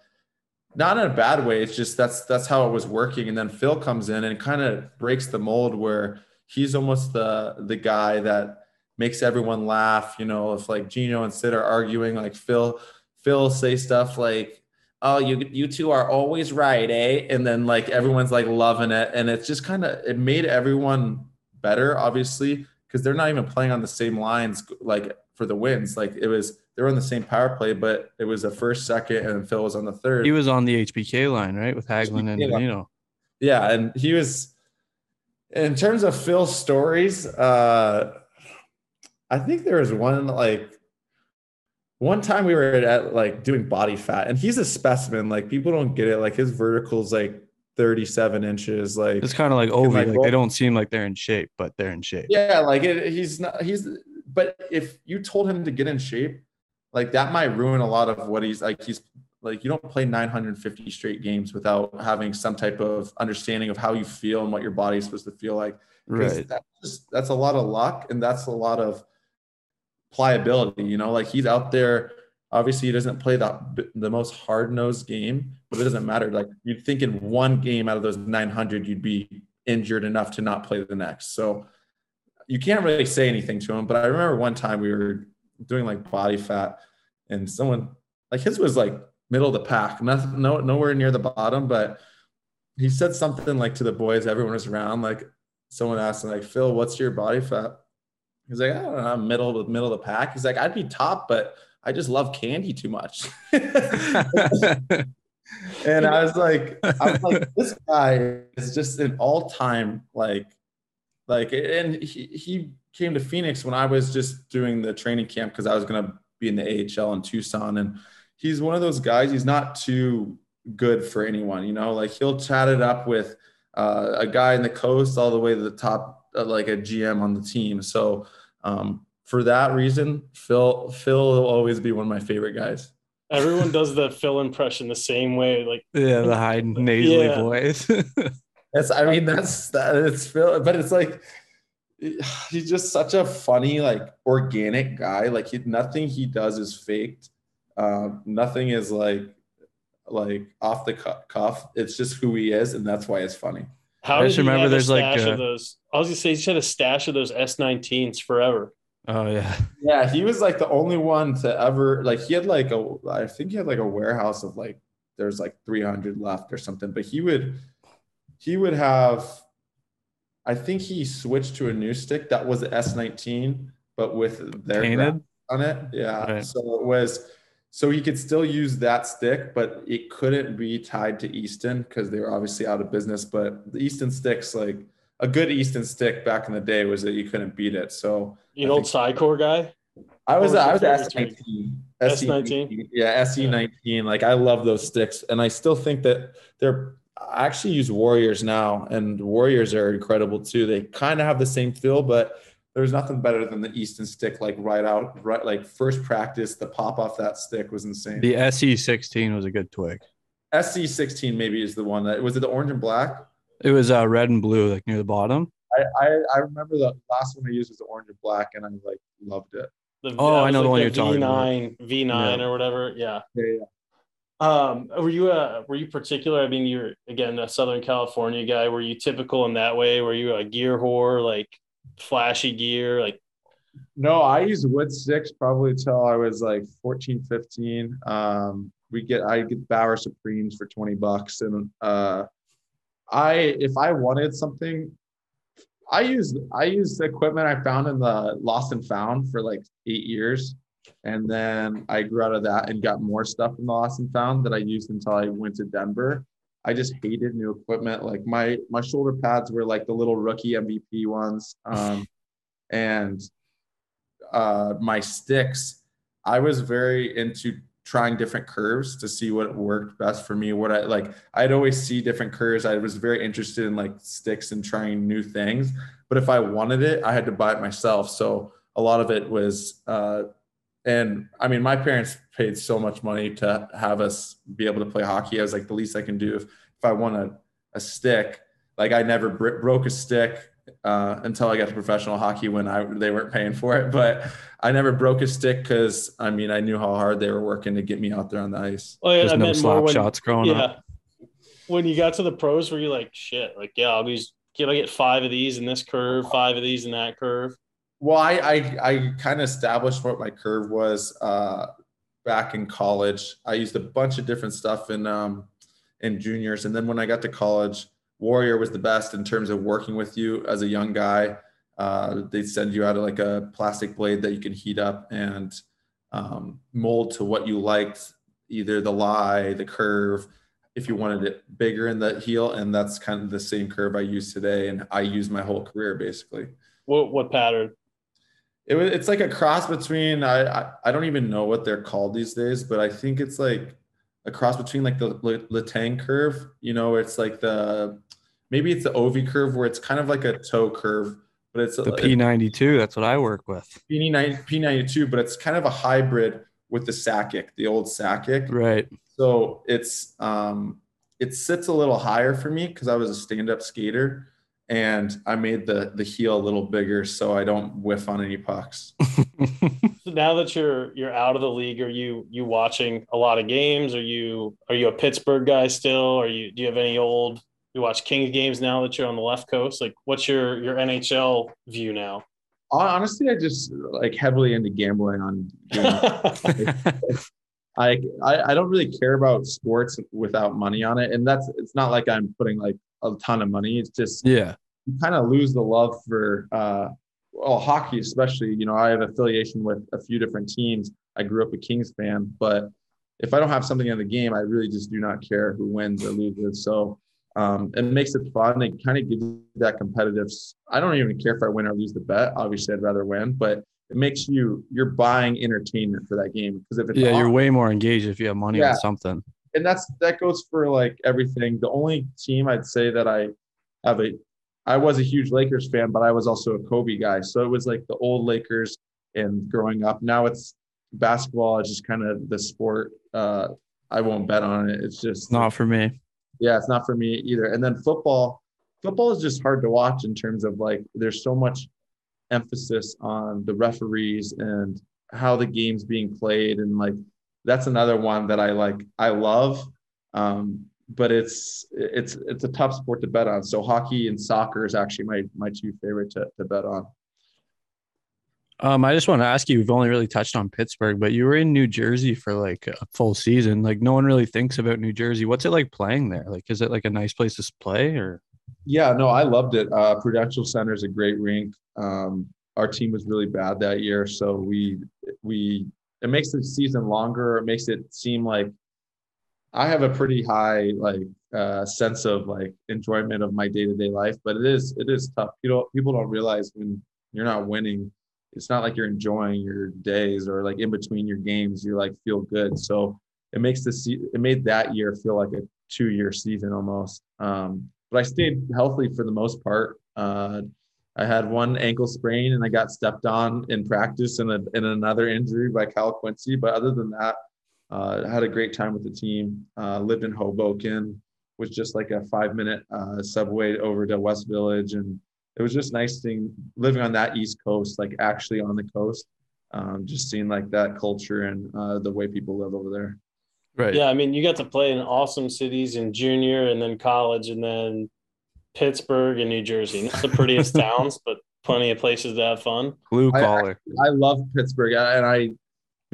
not in a bad way. It's just, that's, that's how it was working. And then Phil comes in and kind of breaks the mold where he's almost the, the guy that makes everyone laugh. You know, if like Gino and Sid are arguing, like Phil, Phil say stuff like, oh, you, you two are always right, eh? And then like, everyone's like loving it. And it's just kind of, it made everyone better, obviously, because they're not even playing on the same lines, like for the wins. Like it was, they were on the same power play, but it was a first, second, and Phil was on the third. He was on the H B K line, right? With Hagelin and Benino. Yeah. And he was, in terms of Phil's stories, uh, I think there was one, like one time we were at, at like doing body fat, and he's a specimen. Like, people don't get it. Like, his vertical's like thirty-seven inches. Like, it's kind of like Ovi. Like, like they don't seem like they're in shape, but they're in shape. Yeah. Like it, he's not, he's, but if you told him to get in shape, like that might ruin a lot of what he's like. He's like, you don't play nine hundred fifty straight games without having some type of understanding of how you feel and what your body's supposed to feel like. Right. That's just, that's a lot of luck. And that's a lot of pliability, you know, like he's out there. Obviously, he doesn't play that the most hard-nosed game, but it doesn't matter. Like, you'd think in one game out of those nine hundred, you'd be injured enough to not play the next. So you can't really say anything to him. But I remember one time we were doing like body fat, and someone like his was like middle of the pack, nothing, no, nowhere near the bottom, but he said something like to the boys, everyone was around, like someone asked him like, Phil, what's your body fat? He's like, I don't know, I'm middle, middle of the pack. He's like, I'd be top, but I just love candy too much. And I was like, I was like, this guy is just an all time, like, like, and he, he came to Phoenix when I was just doing the training camp, cause I was going to be in the A H L in Tucson. And he's one of those guys, he's not too good for anyone, you know, like he'll chat it up with uh, a guy in the coast all the way to the top, uh, like a G M on the team. So um, for that reason, Phil, Phil will always be one of my favorite guys. Everyone does the Phil impression the same way, like yeah, the high nasally yeah. voice. That's, I mean, that's that. It's Phil, but it's like he's just such a funny, like organic guy. Like he, nothing he does is faked. Um, nothing is like like off the cuff. It's just who he is, and that's why it's funny. How I just remember there's like a... of those. I was gonna say he had a stash of those S nineteens forever. Oh yeah. Yeah. He was like the only one to ever, like he had like a, I think he had like a warehouse of like, there's like three hundred left or something, but he would, he would have, I think he switched to a new stick that was an S nineteen, but with their grip on it. Yeah. Right. So it was, so he could still use that stick, but it couldn't be tied to Easton because they were obviously out of business, but the Easton sticks, like a good Easton stick back in the day was that you couldn't beat it. So you an old Psycor guy? I was, I was S nineteen. S nineteen? Yeah, S E nineteen. Yeah. Like, I love those sticks. And I still think that they're – I actually use Warriors now, and Warriors are incredible too. They kind of have the same feel, but there's nothing better than the Easton stick, like, right out – right, like, first practice, the pop off that stick was insane. The S E sixteen was a good twig. S E sixteen maybe is the one. That was it the orange and black? It was uh, red and blue, like, near the bottom. I, I, I remember the last one I used was the orange and black, and I like loved it. The, oh, I know like the one the you're talking V nine, about. V nine yeah. or whatever. Yeah. Yeah, yeah. Um, were you uh, were you particular? I mean, you're again a Southern California guy. Were you typical in that way? Were you a gear whore, like flashy gear? Like, no, I used wood sticks probably till I was like fourteen, fifteen. Um, we get I get Bauer Supremes for twenty bucks, and uh, I if I wanted something. I used I used the equipment I found in the Lost and Found for like eight years. And then I grew out of that and got more stuff from the Lost and Found that I used until I went to Denver. I just hated new equipment. Like my my shoulder pads were like the little rookie M V P ones. Um, and uh, my sticks, I was very into trying different curves to see what worked best for me. What I like, I'd always see different curves. I was very interested in like sticks and trying new things, but if I wanted it, I had to buy it myself. So a lot of it was, uh, and I mean, my parents paid so much money to have us be able to play hockey. I was like, the least I can do if, if I want a, a stick, like I never br- broke a stick. Uh, until I got to professional hockey when I they weren't paying for it, but I never broke a stick because I mean I knew how hard they were working to get me out there on the ice. Oh yeah, there's I no slap when, shots growing yeah. up. When you got to the pros, were you like shit? Like yeah, I'll be can I get five of these in this curve, five of these in that curve? Well, I I, I kind of established what my curve was uh, back in college. I used a bunch of different stuff in um, in juniors, and then when I got to college. Warrior was the best in terms of working with you as a young guy. Uh, they'd send you out of like a plastic blade that you can heat up and um, mold to what you liked, either the lie, the curve, if you wanted it bigger in the heel. And that's kind of the same curve I use today. And I use my whole career, basically. What, what pattern? It was, it's like a cross between, I, I, I don't even know what they're called these days, but I think it's like a cross between like the Letang curve, you know, it's like the, maybe it's the O V curve where it's kind of like a toe curve, but it's the P ninety-two. That's what I work with. P ninety-two, but it's kind of a hybrid with the Sakic, the old Sakic. Right. So it's um, it sits a little higher for me because I was a stand-up skater, and I made the the heel a little bigger so I don't whiff on any pucks. So now that you're you're out of the league, are you you watching a lot of games? Are you are you a Pittsburgh guy still? Are you do you have any old? You watch Kings games now that you're on the left coast? Like, what's your, your N H L view now? honestly, I just like heavily into gambling on games. I, I I don't really care about sports without money on it. And that's, it's not like I'm putting like a ton of money. It's just, yeah, you kind of lose the love for, uh, well, hockey, especially. You know, I have affiliation with a few different teams. I grew up a Kings fan, but if I don't have something in the game, I really just do not care who wins or loses. So um, it makes it fun. It kind of gives you that competitive. I don't even care if I win or lose the bet. Obviously, I'd rather win, but it makes you, you're buying entertainment for that game, because if it's yeah, awesome, you're way more engaged if you have money yeah. on something. And that's, that goes for like everything. The only team I'd say that I have a, I was a huge Lakers fan, but I was also a Kobe guy. So it was like the old Lakers and growing up. Now it's basketball. It's just kind of the sport. Uh, I won't bet on it. It's just not for me. Yeah, it's not for me either. And then football, football is just hard to watch in terms of like, there's so much emphasis on the referees and how the game's being played. And like, that's another one that I like, I love. Um, but it's, it's, it's a tough sport to bet on. So hockey and soccer is actually my, my two favorite to, to bet on. Um, I just want to ask you, we've only really touched on Pittsburgh, but you were in New Jersey for like a full season. Like no one really thinks about New Jersey. What's it like playing there? Like, is it like a nice place to play or? Yeah, no, I loved it. Uh, Prudential Center is a great rink. Um, our team was really bad that year. So we, we, it makes the season longer. It makes it seem like, I have a pretty high like uh, sense of like enjoyment of my day-to-day life, but it is it is tough. You know, people don't realize when you're not winning, it's not like you're enjoying your days or like in between your games, you like feel good. So it makes the se- it made that year feel like a two-year season almost. Um, but I stayed healthy for the most part. Uh, I had one ankle sprain and I got stepped on in practice and in, in another injury by Cal Quincy. But other than that, Uh, had a great time with the team, uh, lived in Hoboken, was just like a five minute uh, subway over to West Village. And it was just nice thing living on that East Coast, like actually on the coast, um, just seeing like that culture and uh, the way people live over there. Right. Yeah. I mean, you got to play in awesome cities in junior and then college and then Pittsburgh and New Jersey. Not the prettiest towns, but plenty of places to have fun. Blue collar. I, I love Pittsburgh. And I,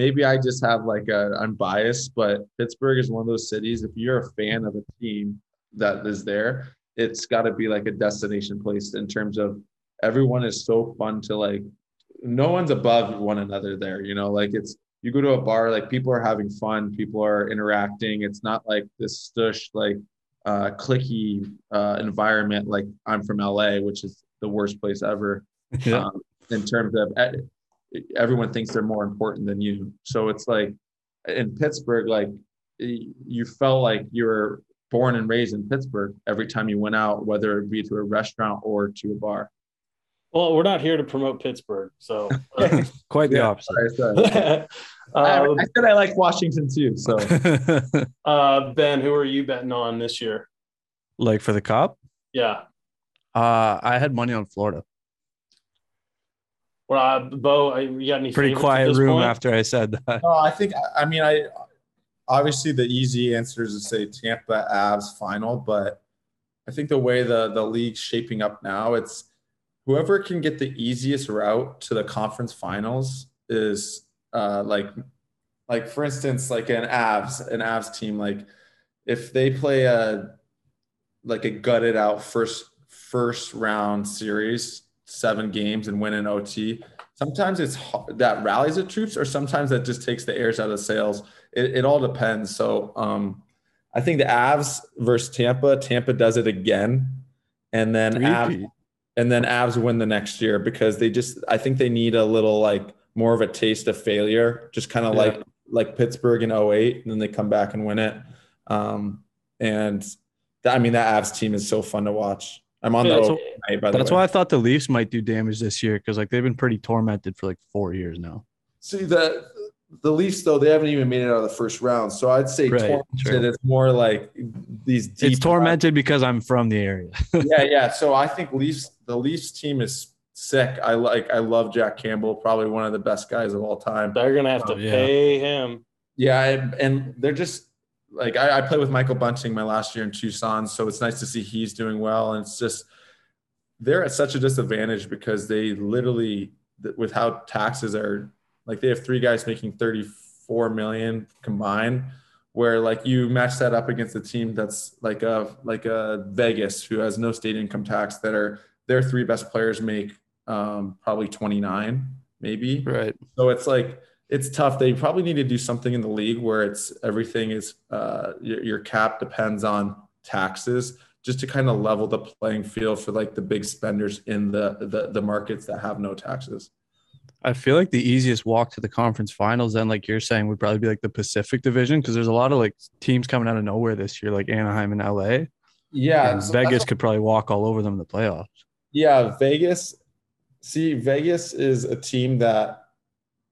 Maybe I just have like a, I'm biased, but Pittsburgh is one of those cities. If you're a fan of a team that is there, it's got to be like a destination place in terms of everyone is so fun to like, no one's above one another there. You know, like it's, you go to a bar, like people are having fun. People are interacting. It's not like this stush, like uh, cliquey uh, environment. Like I'm from L A, which is the worst place ever yeah. um, in terms of everyone thinks they're more important than you. So it's like in Pittsburgh, like you felt like you were born and raised in Pittsburgh every time you went out, whether it be to a restaurant or to a bar. Well, we're not here to promote Pittsburgh, so uh, quite the yeah, opposite. Sorry, sorry. uh, I, I said I like Washington too. So uh, Ben, who are you betting on this year? Like for the Cup? Yeah. Uh, I had money on Florida. Well, uh, Bo, you got any pretty quiet room point? After I said that? No, I think, I mean, I obviously the easy answer is to say Tampa Avs final, but I think the way the, the league's shaping up now, it's whoever can get the easiest route to the conference finals is uh, like, like for instance, like an Avs, an Avs team, like if they play a, like a gutted out first, first round series, seven games and win in O T. Sometimes it's that rallies the troops, or sometimes that just takes the airs out of sails. It, it all depends. So um, I think the Avs versus Tampa, Tampa does it again. And then Avs, and then Avs win the next year because they just, I think they need a little like more of a taste of failure, just kind of yeah. like, like Pittsburgh in oh eight, and then they come back and win it. Um, and th- I mean, that Avs team is so fun to watch. I'm on yeah, the that's, night, by the that's why I thought the Leafs might do damage this year, because like they've been pretty tormented for like four years now. See the the Leafs though, they haven't even made it out of the first round, so I'd say right, tormented. True. It's more like these. Deep it's tormented guys. Because I'm from the area. yeah, yeah. So I think Leafs the Leafs team is sick. I like I love Jack Campbell, probably one of the best guys of all time. They're gonna have to um, pay yeah. him. Yeah, and, and they're just. Like I, I played with Michael Bunting my last year in Tucson, so it's nice to see he's doing well. And it's just they're at such a disadvantage because they literally with how taxes are, like they have three guys making thirty-four million combined, where like you match that up against a team that's like a, like a Vegas who has no state income tax, that are their three best players make um, probably twenty-nine maybe. Right. So it's like, it's tough. They probably need to do something in the league where it's everything is uh, your, your cap depends on taxes, just to kind of level the playing field for like the big spenders in the, the, the markets that have no taxes. I feel like the easiest walk to the conference finals, then, like you're saying, would probably be like the Pacific Division, because there's a lot of like teams coming out of nowhere this year, like Anaheim and L A. Yeah, and so Vegas could probably walk all over them in the playoffs. Yeah, Vegas. See, Vegas is a team that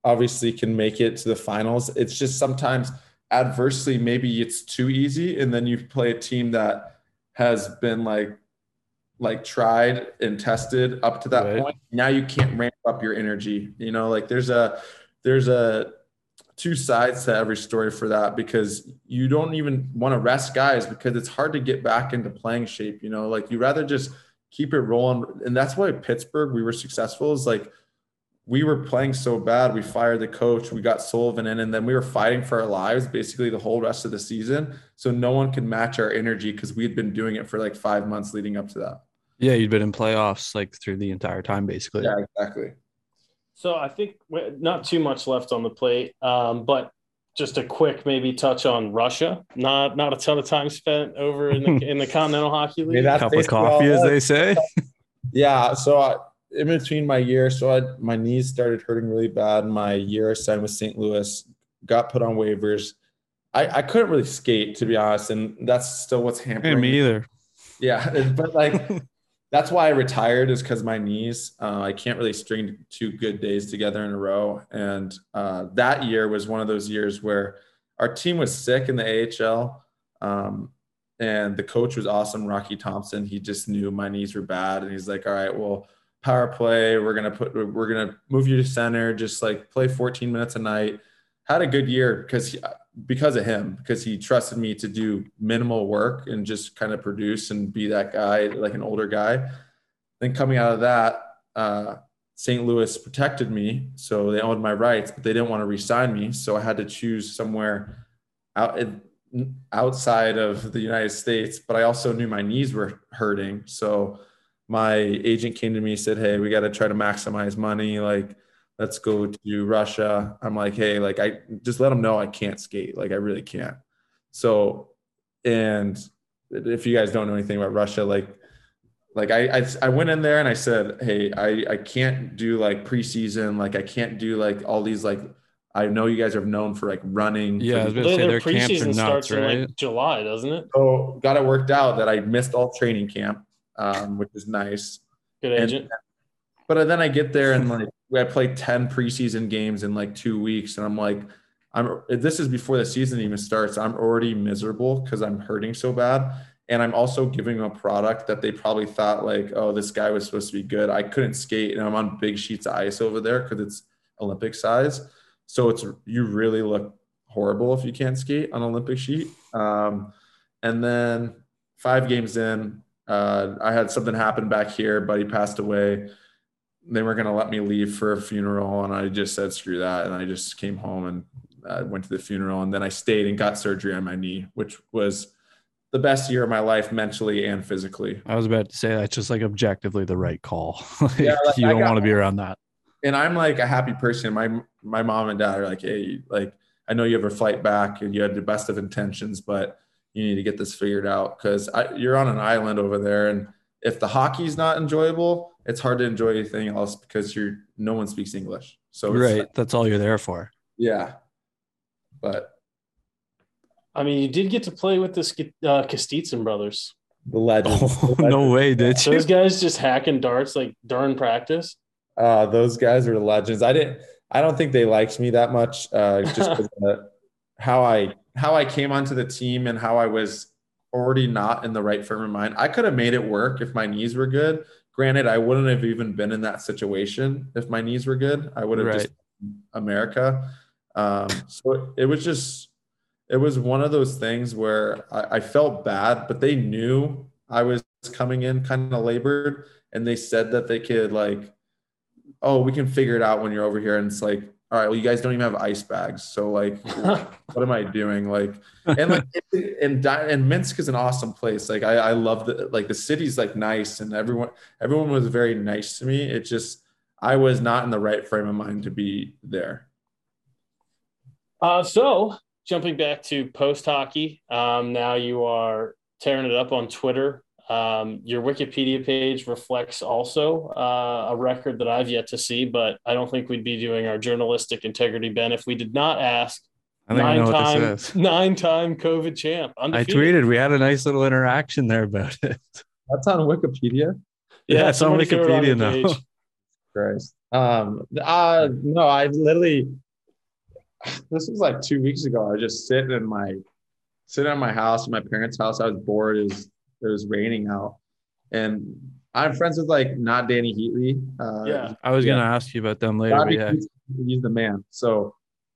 obviously can make it to the finals. It's just sometimes adversely, maybe it's too easy, and then you play a team that has been like, like tried and tested up to that right. point. Now you can't ramp up your energy. You know, like there's a, there's a two sides to every story for that, because you don't even want to rest guys because it's hard to get back into playing shape. You know, like you rather just keep it rolling. And that's why Pittsburgh, we were successful, is like, we were playing so bad. We fired the coach, we got Sullivan in, and then we were fighting for our lives basically the whole rest of the season. So no one could match our energy, because we'd been doing it for like five months leading up to that. Yeah, you'd been in playoffs like through the entire time, basically. Yeah, exactly. So I think not too much left on the plate, um, but just a quick maybe touch on Russia. Not not a ton of time spent over in the, in the Continental Hockey League. Yeah, a cup of coffee, as they say. Yeah, so I, in between my year, so I, my knees started hurting really bad. My year I signed with Saint Louis, got put on waivers. I, I couldn't really skate, to be honest, and that's still what's hampering hey, me either. Yeah, but like – that's why I retired, is because my knees, uh, I can't really string two good days together in a row. And uh, that year was one of those years where our team was sick in the A H L. Um, and the coach was awesome, Rocky Thompson. He just knew my knees were bad. And he's like, all right, well, power play, we're going to put, we're going to move you to center, just like play fourteen minutes a night. Had a good year because he, because of him, because he trusted me to do minimal work and just kind of produce and be that guy, like an older guy. Then coming out of that, uh, Saint Louis protected me. So they owned my rights, but they didn't want to re-sign me. So I had to choose somewhere out outside of the United States, but I also knew my knees were hurting. So my agent came to me and said, hey, we got to try to maximize money. Like, let's go to Russia. I'm like, hey, like I just let them know I can't skate. Like I really can't. So, and if you guys don't know anything about Russia, like, like I, I, I went in there and I said, hey, I, I can't do like preseason. Like I can't do like all these, like, I know you guys are known for like running. Yeah, I was gonna say their, their preseason nuts, starts right? in like July, doesn't it? So got it worked out that I missed all training camp, um, which is nice. Good agent. And, but then I get there and like, I played ten preseason games in like two weeks. And I'm like, I'm, this is before the season even starts. I'm already miserable because I'm hurting so bad. And I'm also giving a product that they probably thought like, oh, this guy was supposed to be good. I couldn't skate and I'm on big sheets of ice over there because it's Olympic size. So it's, you really look horrible if you can't skate on Olympic sheet. Um, and then five games in, uh, I had something happen back here. Buddy passed away. They were going to let me leave for a funeral. And I just said, screw that. And I just came home and uh, went to the funeral. And then I stayed and got surgery on my knee, which was the best year of my life mentally and physically. I was about to say, that's just like objectively the right call. Like, yeah, like, you I don't want to be around that. And I'm like a happy person. My, my mom and dad are like, hey, like, I know you have a flight back and you had the best of intentions, but you need to get this figured out. Cause I, you're on an island over there. And if the hockey's not enjoyable, it's hard to enjoy anything else because you're no one speaks English. So it's, right, that's all you're there for. Yeah, but I mean, you did get to play with this uh, Kostitsyn brothers, the legends. Oh, the legends. No way, did you? Those guys just hacking darts like during practice. Uh, those guys were legends. I didn't. I don't think they liked me that much. Uh, just the, how I how I came onto the team and how I was already not in the right frame of mind. I could have made it work if my knees were good. Granted, I wouldn't have even been in that situation if my knees were good. I would have right. just America. Um, so it, it was just, it was one of those things where I, I felt bad, but they knew I was coming in kind of labored, and they said that they could like oh, we can figure it out when you're over here. And it's like, all right, well, you guys don't even have ice bags. So like, what am I doing? Like, and like, and, and Minsk is an awesome place. Like, I, I love the, like the city's like nice, and everyone, everyone was very nice to me. It just, I was not in the right frame of mind to be there. Uh, so jumping back to post hockey, um, now you are tearing it up on Twitter. Um, your Wikipedia page reflects also uh, a record that I've yet to see, but I don't think we'd be doing our journalistic integrity, Ben, if we did not ask. Nine-time, nine-time COVID champ. Undefeated. I tweeted. We had a nice little interaction there about it. That's on Wikipedia. Yeah, yeah, it's on Wikipedia on now. Christ. Um, uh, no, I literally. This was like two weeks ago. I was just sitting in my, sitting at my house, in my parents' house. I was bored. It was, it was raining out, and I'm friends with like not Danny Heatley. Uh, yeah, I was gonna yeah. ask you about them later. But yeah. he's, he's the man. So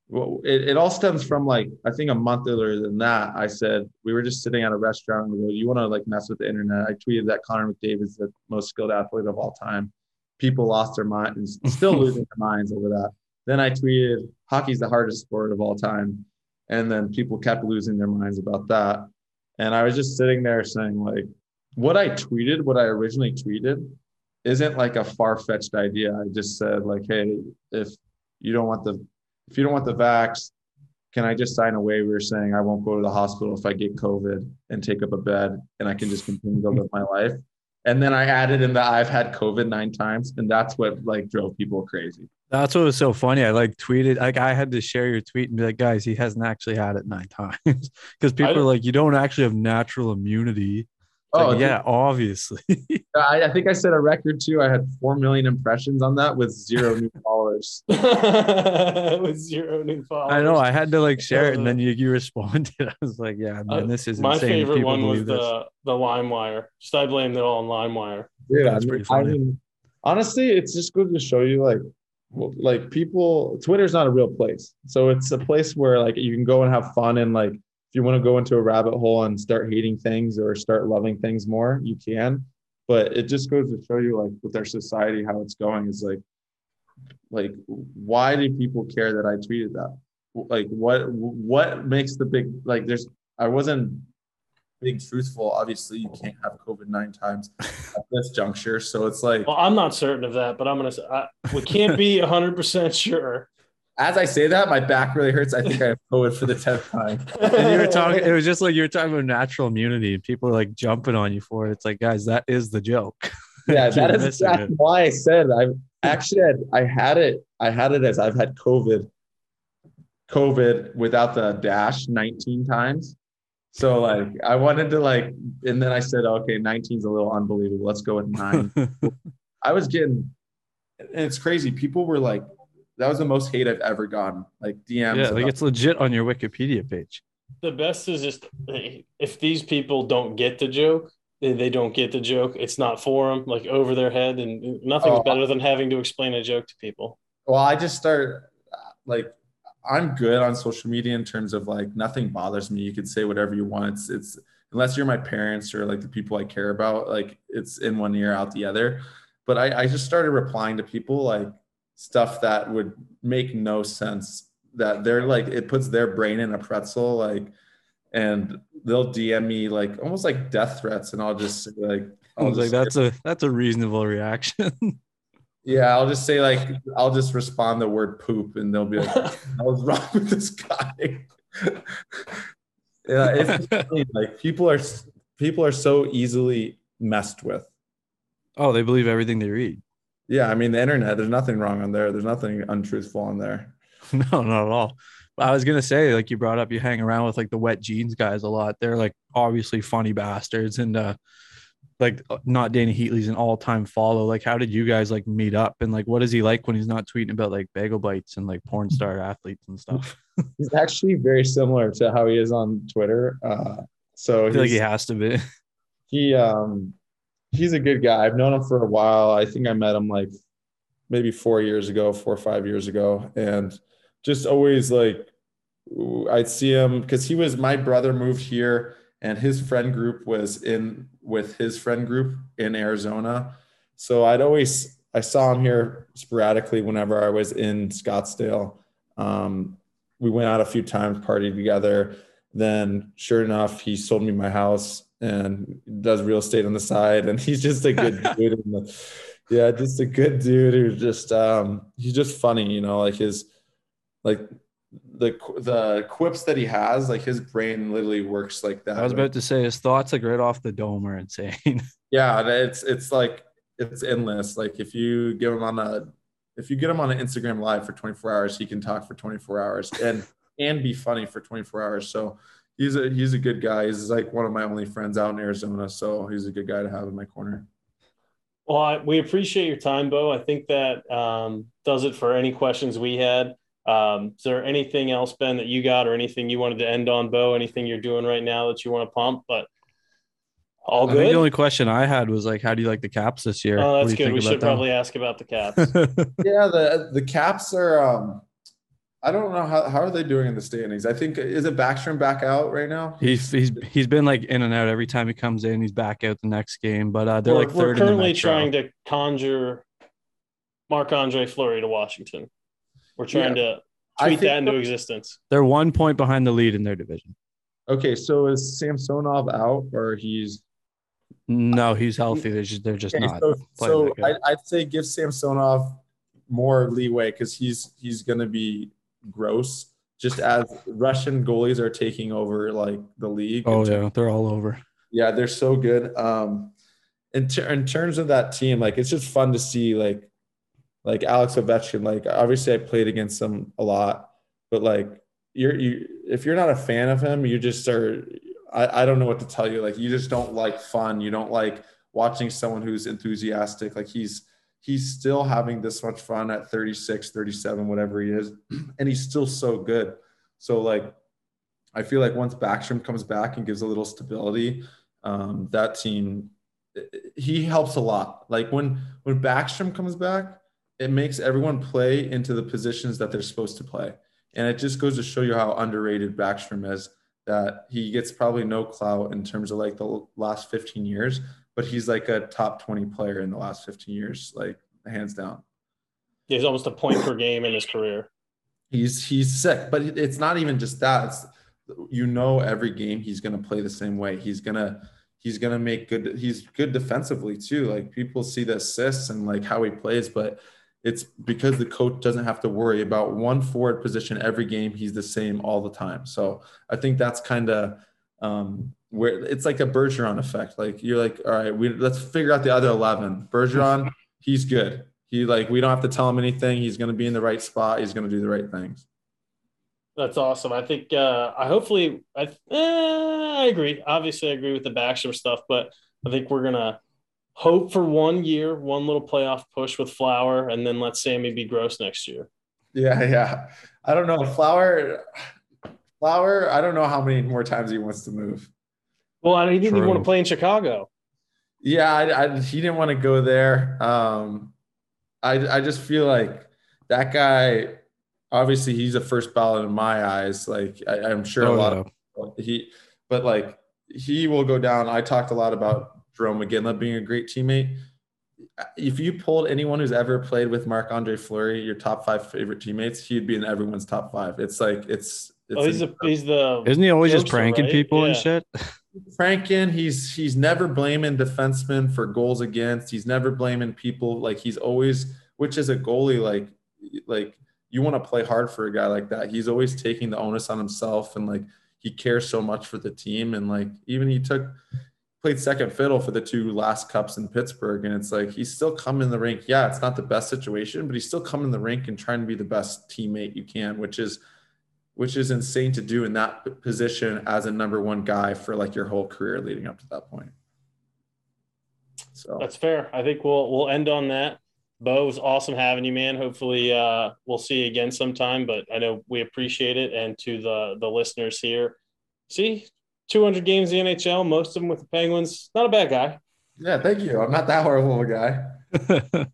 well, it, it all stems from like I think a month earlier than that. I said we were just sitting at a restaurant. And we go, you want to like mess with the internet? I tweeted that Connor McDavid is the most skilled athlete of all time. People lost their mind and still losing their minds over that. Then I tweeted hockey's the hardest sport of all time, and then people kept losing their minds about that. And I was just sitting there saying, like, what I tweeted, what I originally tweeted, isn't like a far-fetched idea. I just said, like, hey, if you don't want the, if you don't want the vax, can I just sign away? We were saying I won't go to the hospital if I get COVID and take up a bed, and I can just continue to live my life. And then I added in that I've had COVID nine times, and that's what like drove people crazy. That's what was so funny. I like tweeted, like I had to share your tweet and be like, guys, he hasn't actually had it nine times because people I, are like, you don't actually have natural immunity. Oh like, yeah, obviously. I, I think I set a record too. I had four million impressions on that with zero new followers. With zero new followers. I know. I had to like share it, and then you, you responded. I was like, yeah, man, this is uh, insane. My favorite people one was this. the, the LimeWire. Just I blamed it all on LimeWire. Yeah, that's I mean, pretty funny. I mean, honestly, it's just good to show you like, like people, Twitter's not a real place. So it's a place where like you can go and have fun, and like if you want to go into a rabbit hole and start hating things or start loving things more, you can. But it just goes to show you like with our society how it's going is like, like why do people care that I tweeted that? Like what what makes the big like there's I wasn't being truthful. Obviously, you can't have COVID nine times at this juncture. So it's like, well, I'm not certain of that, but I'm gonna say I, we can't be a hundred percent sure. As I say that, my back really hurts. I think I have COVID for the tenth time. And you were talking. It was just like you were talking about natural immunity, and people are like jumping on you for it. It's like, guys, that is the joke. Yeah, that is exactly it. Why I said I actually had, I had it. I had it as I've had COVID. COVID without the dash nineteen times. So like I wanted to like, and then I said, okay, nineteen's a little unbelievable. Let's go with nine. I was getting, and it's crazy. People were like, that was the most hate I've ever gotten. Like D Ms. Yeah, like it's legit on your Wikipedia page. The best is just if these people don't get the joke, they don't get the joke. It's not for them, like over their head, and nothing's oh, better than having to explain a joke to people. Well, I just start like. I'm good on social media in terms of like nothing bothers me. You can say whatever you want. It's, it's unless you're my parents or like the people I care about, like it's in one ear out the other. But I, I just started replying to people like stuff that would make no sense, that they're like, it puts their brain in a pretzel, like, and they'll D M me like almost like death threats. And I'll just like, I was like, that's a, that's a reasonable reaction. Yeah, I'll just say like I'll just respond the word poop, and they'll be like, "I was wrong with this guy." Yeah, it's funny. Like people are people are so easily messed with. Oh, they believe everything they read. Yeah, I mean the internet. There's nothing wrong on there. There's nothing untruthful on there. No, not at all. I was gonna say, like you brought up, you hang around with like the wet jeans guys a lot. They're like obviously funny bastards, and. uh Like not Danny Heatley's an all-time follow. Like, how did you guys like meet up? And like, what is he like when he's not tweeting about like bagel bites and like porn star athletes and stuff? He's actually very similar to how he is on Twitter. Uh, so I feel like he has to be. He um, he's a good guy. I've known him for a while. I think I met him like maybe four years ago, four or five years ago, and just always like I'd see him because he was my brother moved here. And his friend group was in with his friend group in Arizona. So I'd always I saw him here sporadically whenever I was in Scottsdale. Um, we went out a few times, partied together. Then sure enough, he sold me my house and does real estate on the side. And he's just a good dude. In the, yeah. Just a good dude who just, um, he's just funny, you know, like his, like the, the quips that he has, like his brain literally works like that. I was about to say his thoughts like right off the dome are insane. Yeah. It's, it's like, it's endless. Like if you give him on a, if you get him on an Instagram live for twenty-four hours, he can talk for twenty-four hours and, and be funny for twenty-four hours. So he's a, he's a good guy. He's like one of my only friends out in Arizona. So he's a good guy to have in my corner. Well, I, we appreciate your time, Bo. I think that um, does it for any questions we had. Um, is there anything else, Ben, that you got or anything you wanted to end on, Bo? Anything you're doing right now that you want to pump, but all good. I think the only question I had was like, how do you like the Caps this year? Oh, that's good. We should probably ask about the Caps. Yeah. The, the Caps are, um, I don't know how, how are they doing in the standings. I think is it Backstrom back out right now? He's he's he's been like in and out every time he comes in. He's back out the next game, but uh, they're we're, like third. We're currently in the trying round. to conjure Marc-Andre Fleury to Washington. We're trying yeah. to tweet that into existence. They're one point behind the lead in their division. Okay, so is Samsonov out or he's? No, he's healthy. They're just they're just okay, not. So, so I, I'd say give Samsonov more leeway because he's he's gonna be. Gross, just as Russian goalies are taking over like the league. Oh yeah, they're all over. Yeah, they're so good. Um, in ter- in terms of that team, like it's just fun to see like like Alex Ovechkin. Like obviously, I played against him a lot, but like you're you if you're not a fan of him, you just are. I I don't know what to tell you. Like you just don't like fun. You don't like watching someone who's enthusiastic. Like he's. He's still having this much fun at thirty-six, thirty-seven, whatever he is. And he's still so good. So like, I feel like once Backstrom comes back and gives a little stability, um, that team, he helps a lot. Like when, when Backstrom comes back, it makes everyone play into the positions that they're supposed to play. And it just goes to show you how underrated Backstrom is, that he gets probably no clout in terms of like the last fifteen years. But he's like a top twenty player in the last fifteen years, like hands down. He's almost a point per game in his career. He's he's sick, but it's not even just that. It's, you know, every game he's going to play the same way. He's going to he's going to make good. He's good defensively too. Like people see the assists and like how he plays, but it's because the coach doesn't have to worry about one forward position every game. He's the same all the time. So I think that's kind of um, where it's like a Bergeron effect. Like you're like, all right, we let's figure out the other eleven. Bergeron, he's good. He like, we don't have to tell him anything. He's going to be in the right spot. He's going to do the right things. That's awesome. I think, uh, I hopefully, I, eh, I agree. Obviously I agree with the Backstrom stuff, but I think we're going to hope for one year, one little playoff push with Flower, and then let Sammy be gross next year. Yeah. Yeah. I don't know. Flower, Flower. I don't know how many more times he wants to move. Well, I didn't even want to play in Chicago. Yeah, I, I, he didn't want to go there. Um, I, I just feel like that guy, obviously he's a first ballot in my eyes. Like I, I'm sure oh, a lot no. of people, he, but like he will go down. I talked a lot about Jerome McGinley being a great teammate. If you pulled anyone who's ever played with Marc-Andre Fleury, your top five favorite teammates, he'd be in everyone's top five. It's like it's. it's oh, he's, a, he's the. Isn't he always just pranking right? people yeah. and shit? Franken, he's he's never blaming defensemen for goals against. He's never blaming people. Like he's always, which is a goalie, like like you want to play hard for a guy like that. He's always taking the onus on himself, and like he cares so much for the team. And like even he took played second fiddle for the two last cups in Pittsburgh, and it's like he's still come in the rink. Yeah, it's not the best situation, but he's still come in the rink and trying to be the best teammate you can, which is. Which is insane to do in that position as a number one guy for like your whole career leading up to that point. So that's fair. I think we'll, we'll end on that. Bo, it was awesome having you, man. Hopefully uh, we'll see you again sometime, but I know we appreciate it. And to the, the listeners here, see two hundred games in the N H L, most of them with the Penguins, not a bad guy. Yeah. Thank you. I'm not that horrible of a guy.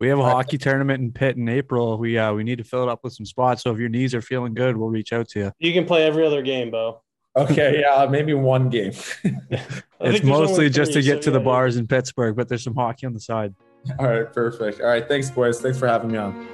We have a hockey tournament in Pitt in April. We uh we need to fill it up with some spots. So if your knees are feeling good, we'll reach out to you. You can play every other game, Bo. Okay, yeah, maybe one game. It's mostly just to get to the bars in Pittsburgh, but there's some hockey on the side. All right, perfect. All right, thanks, boys. Thanks for having me on.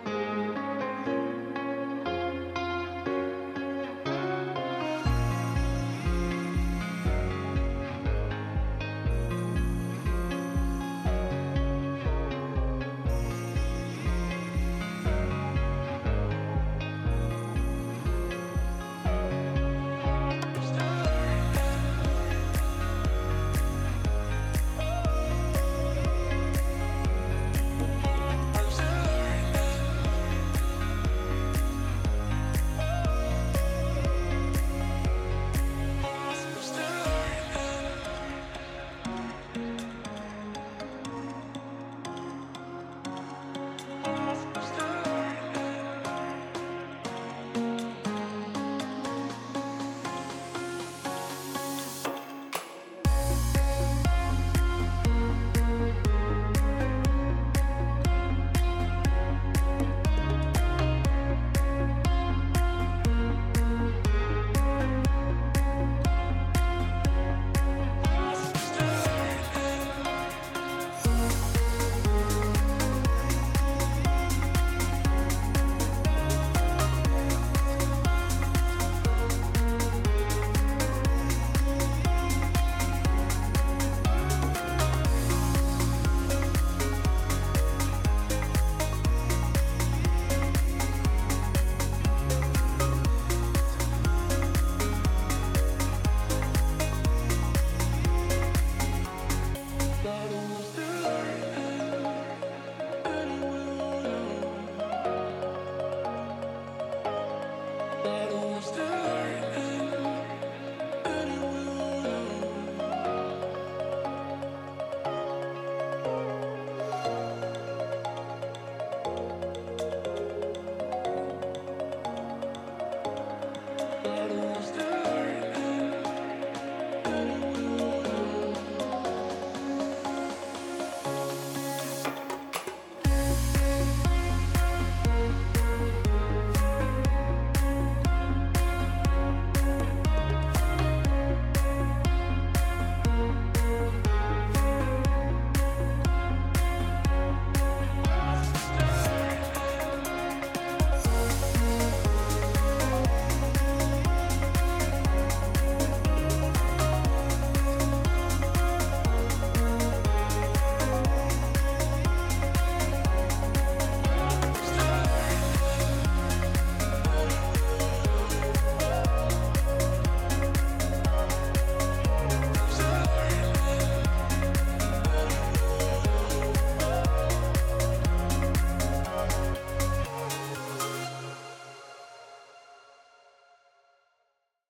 I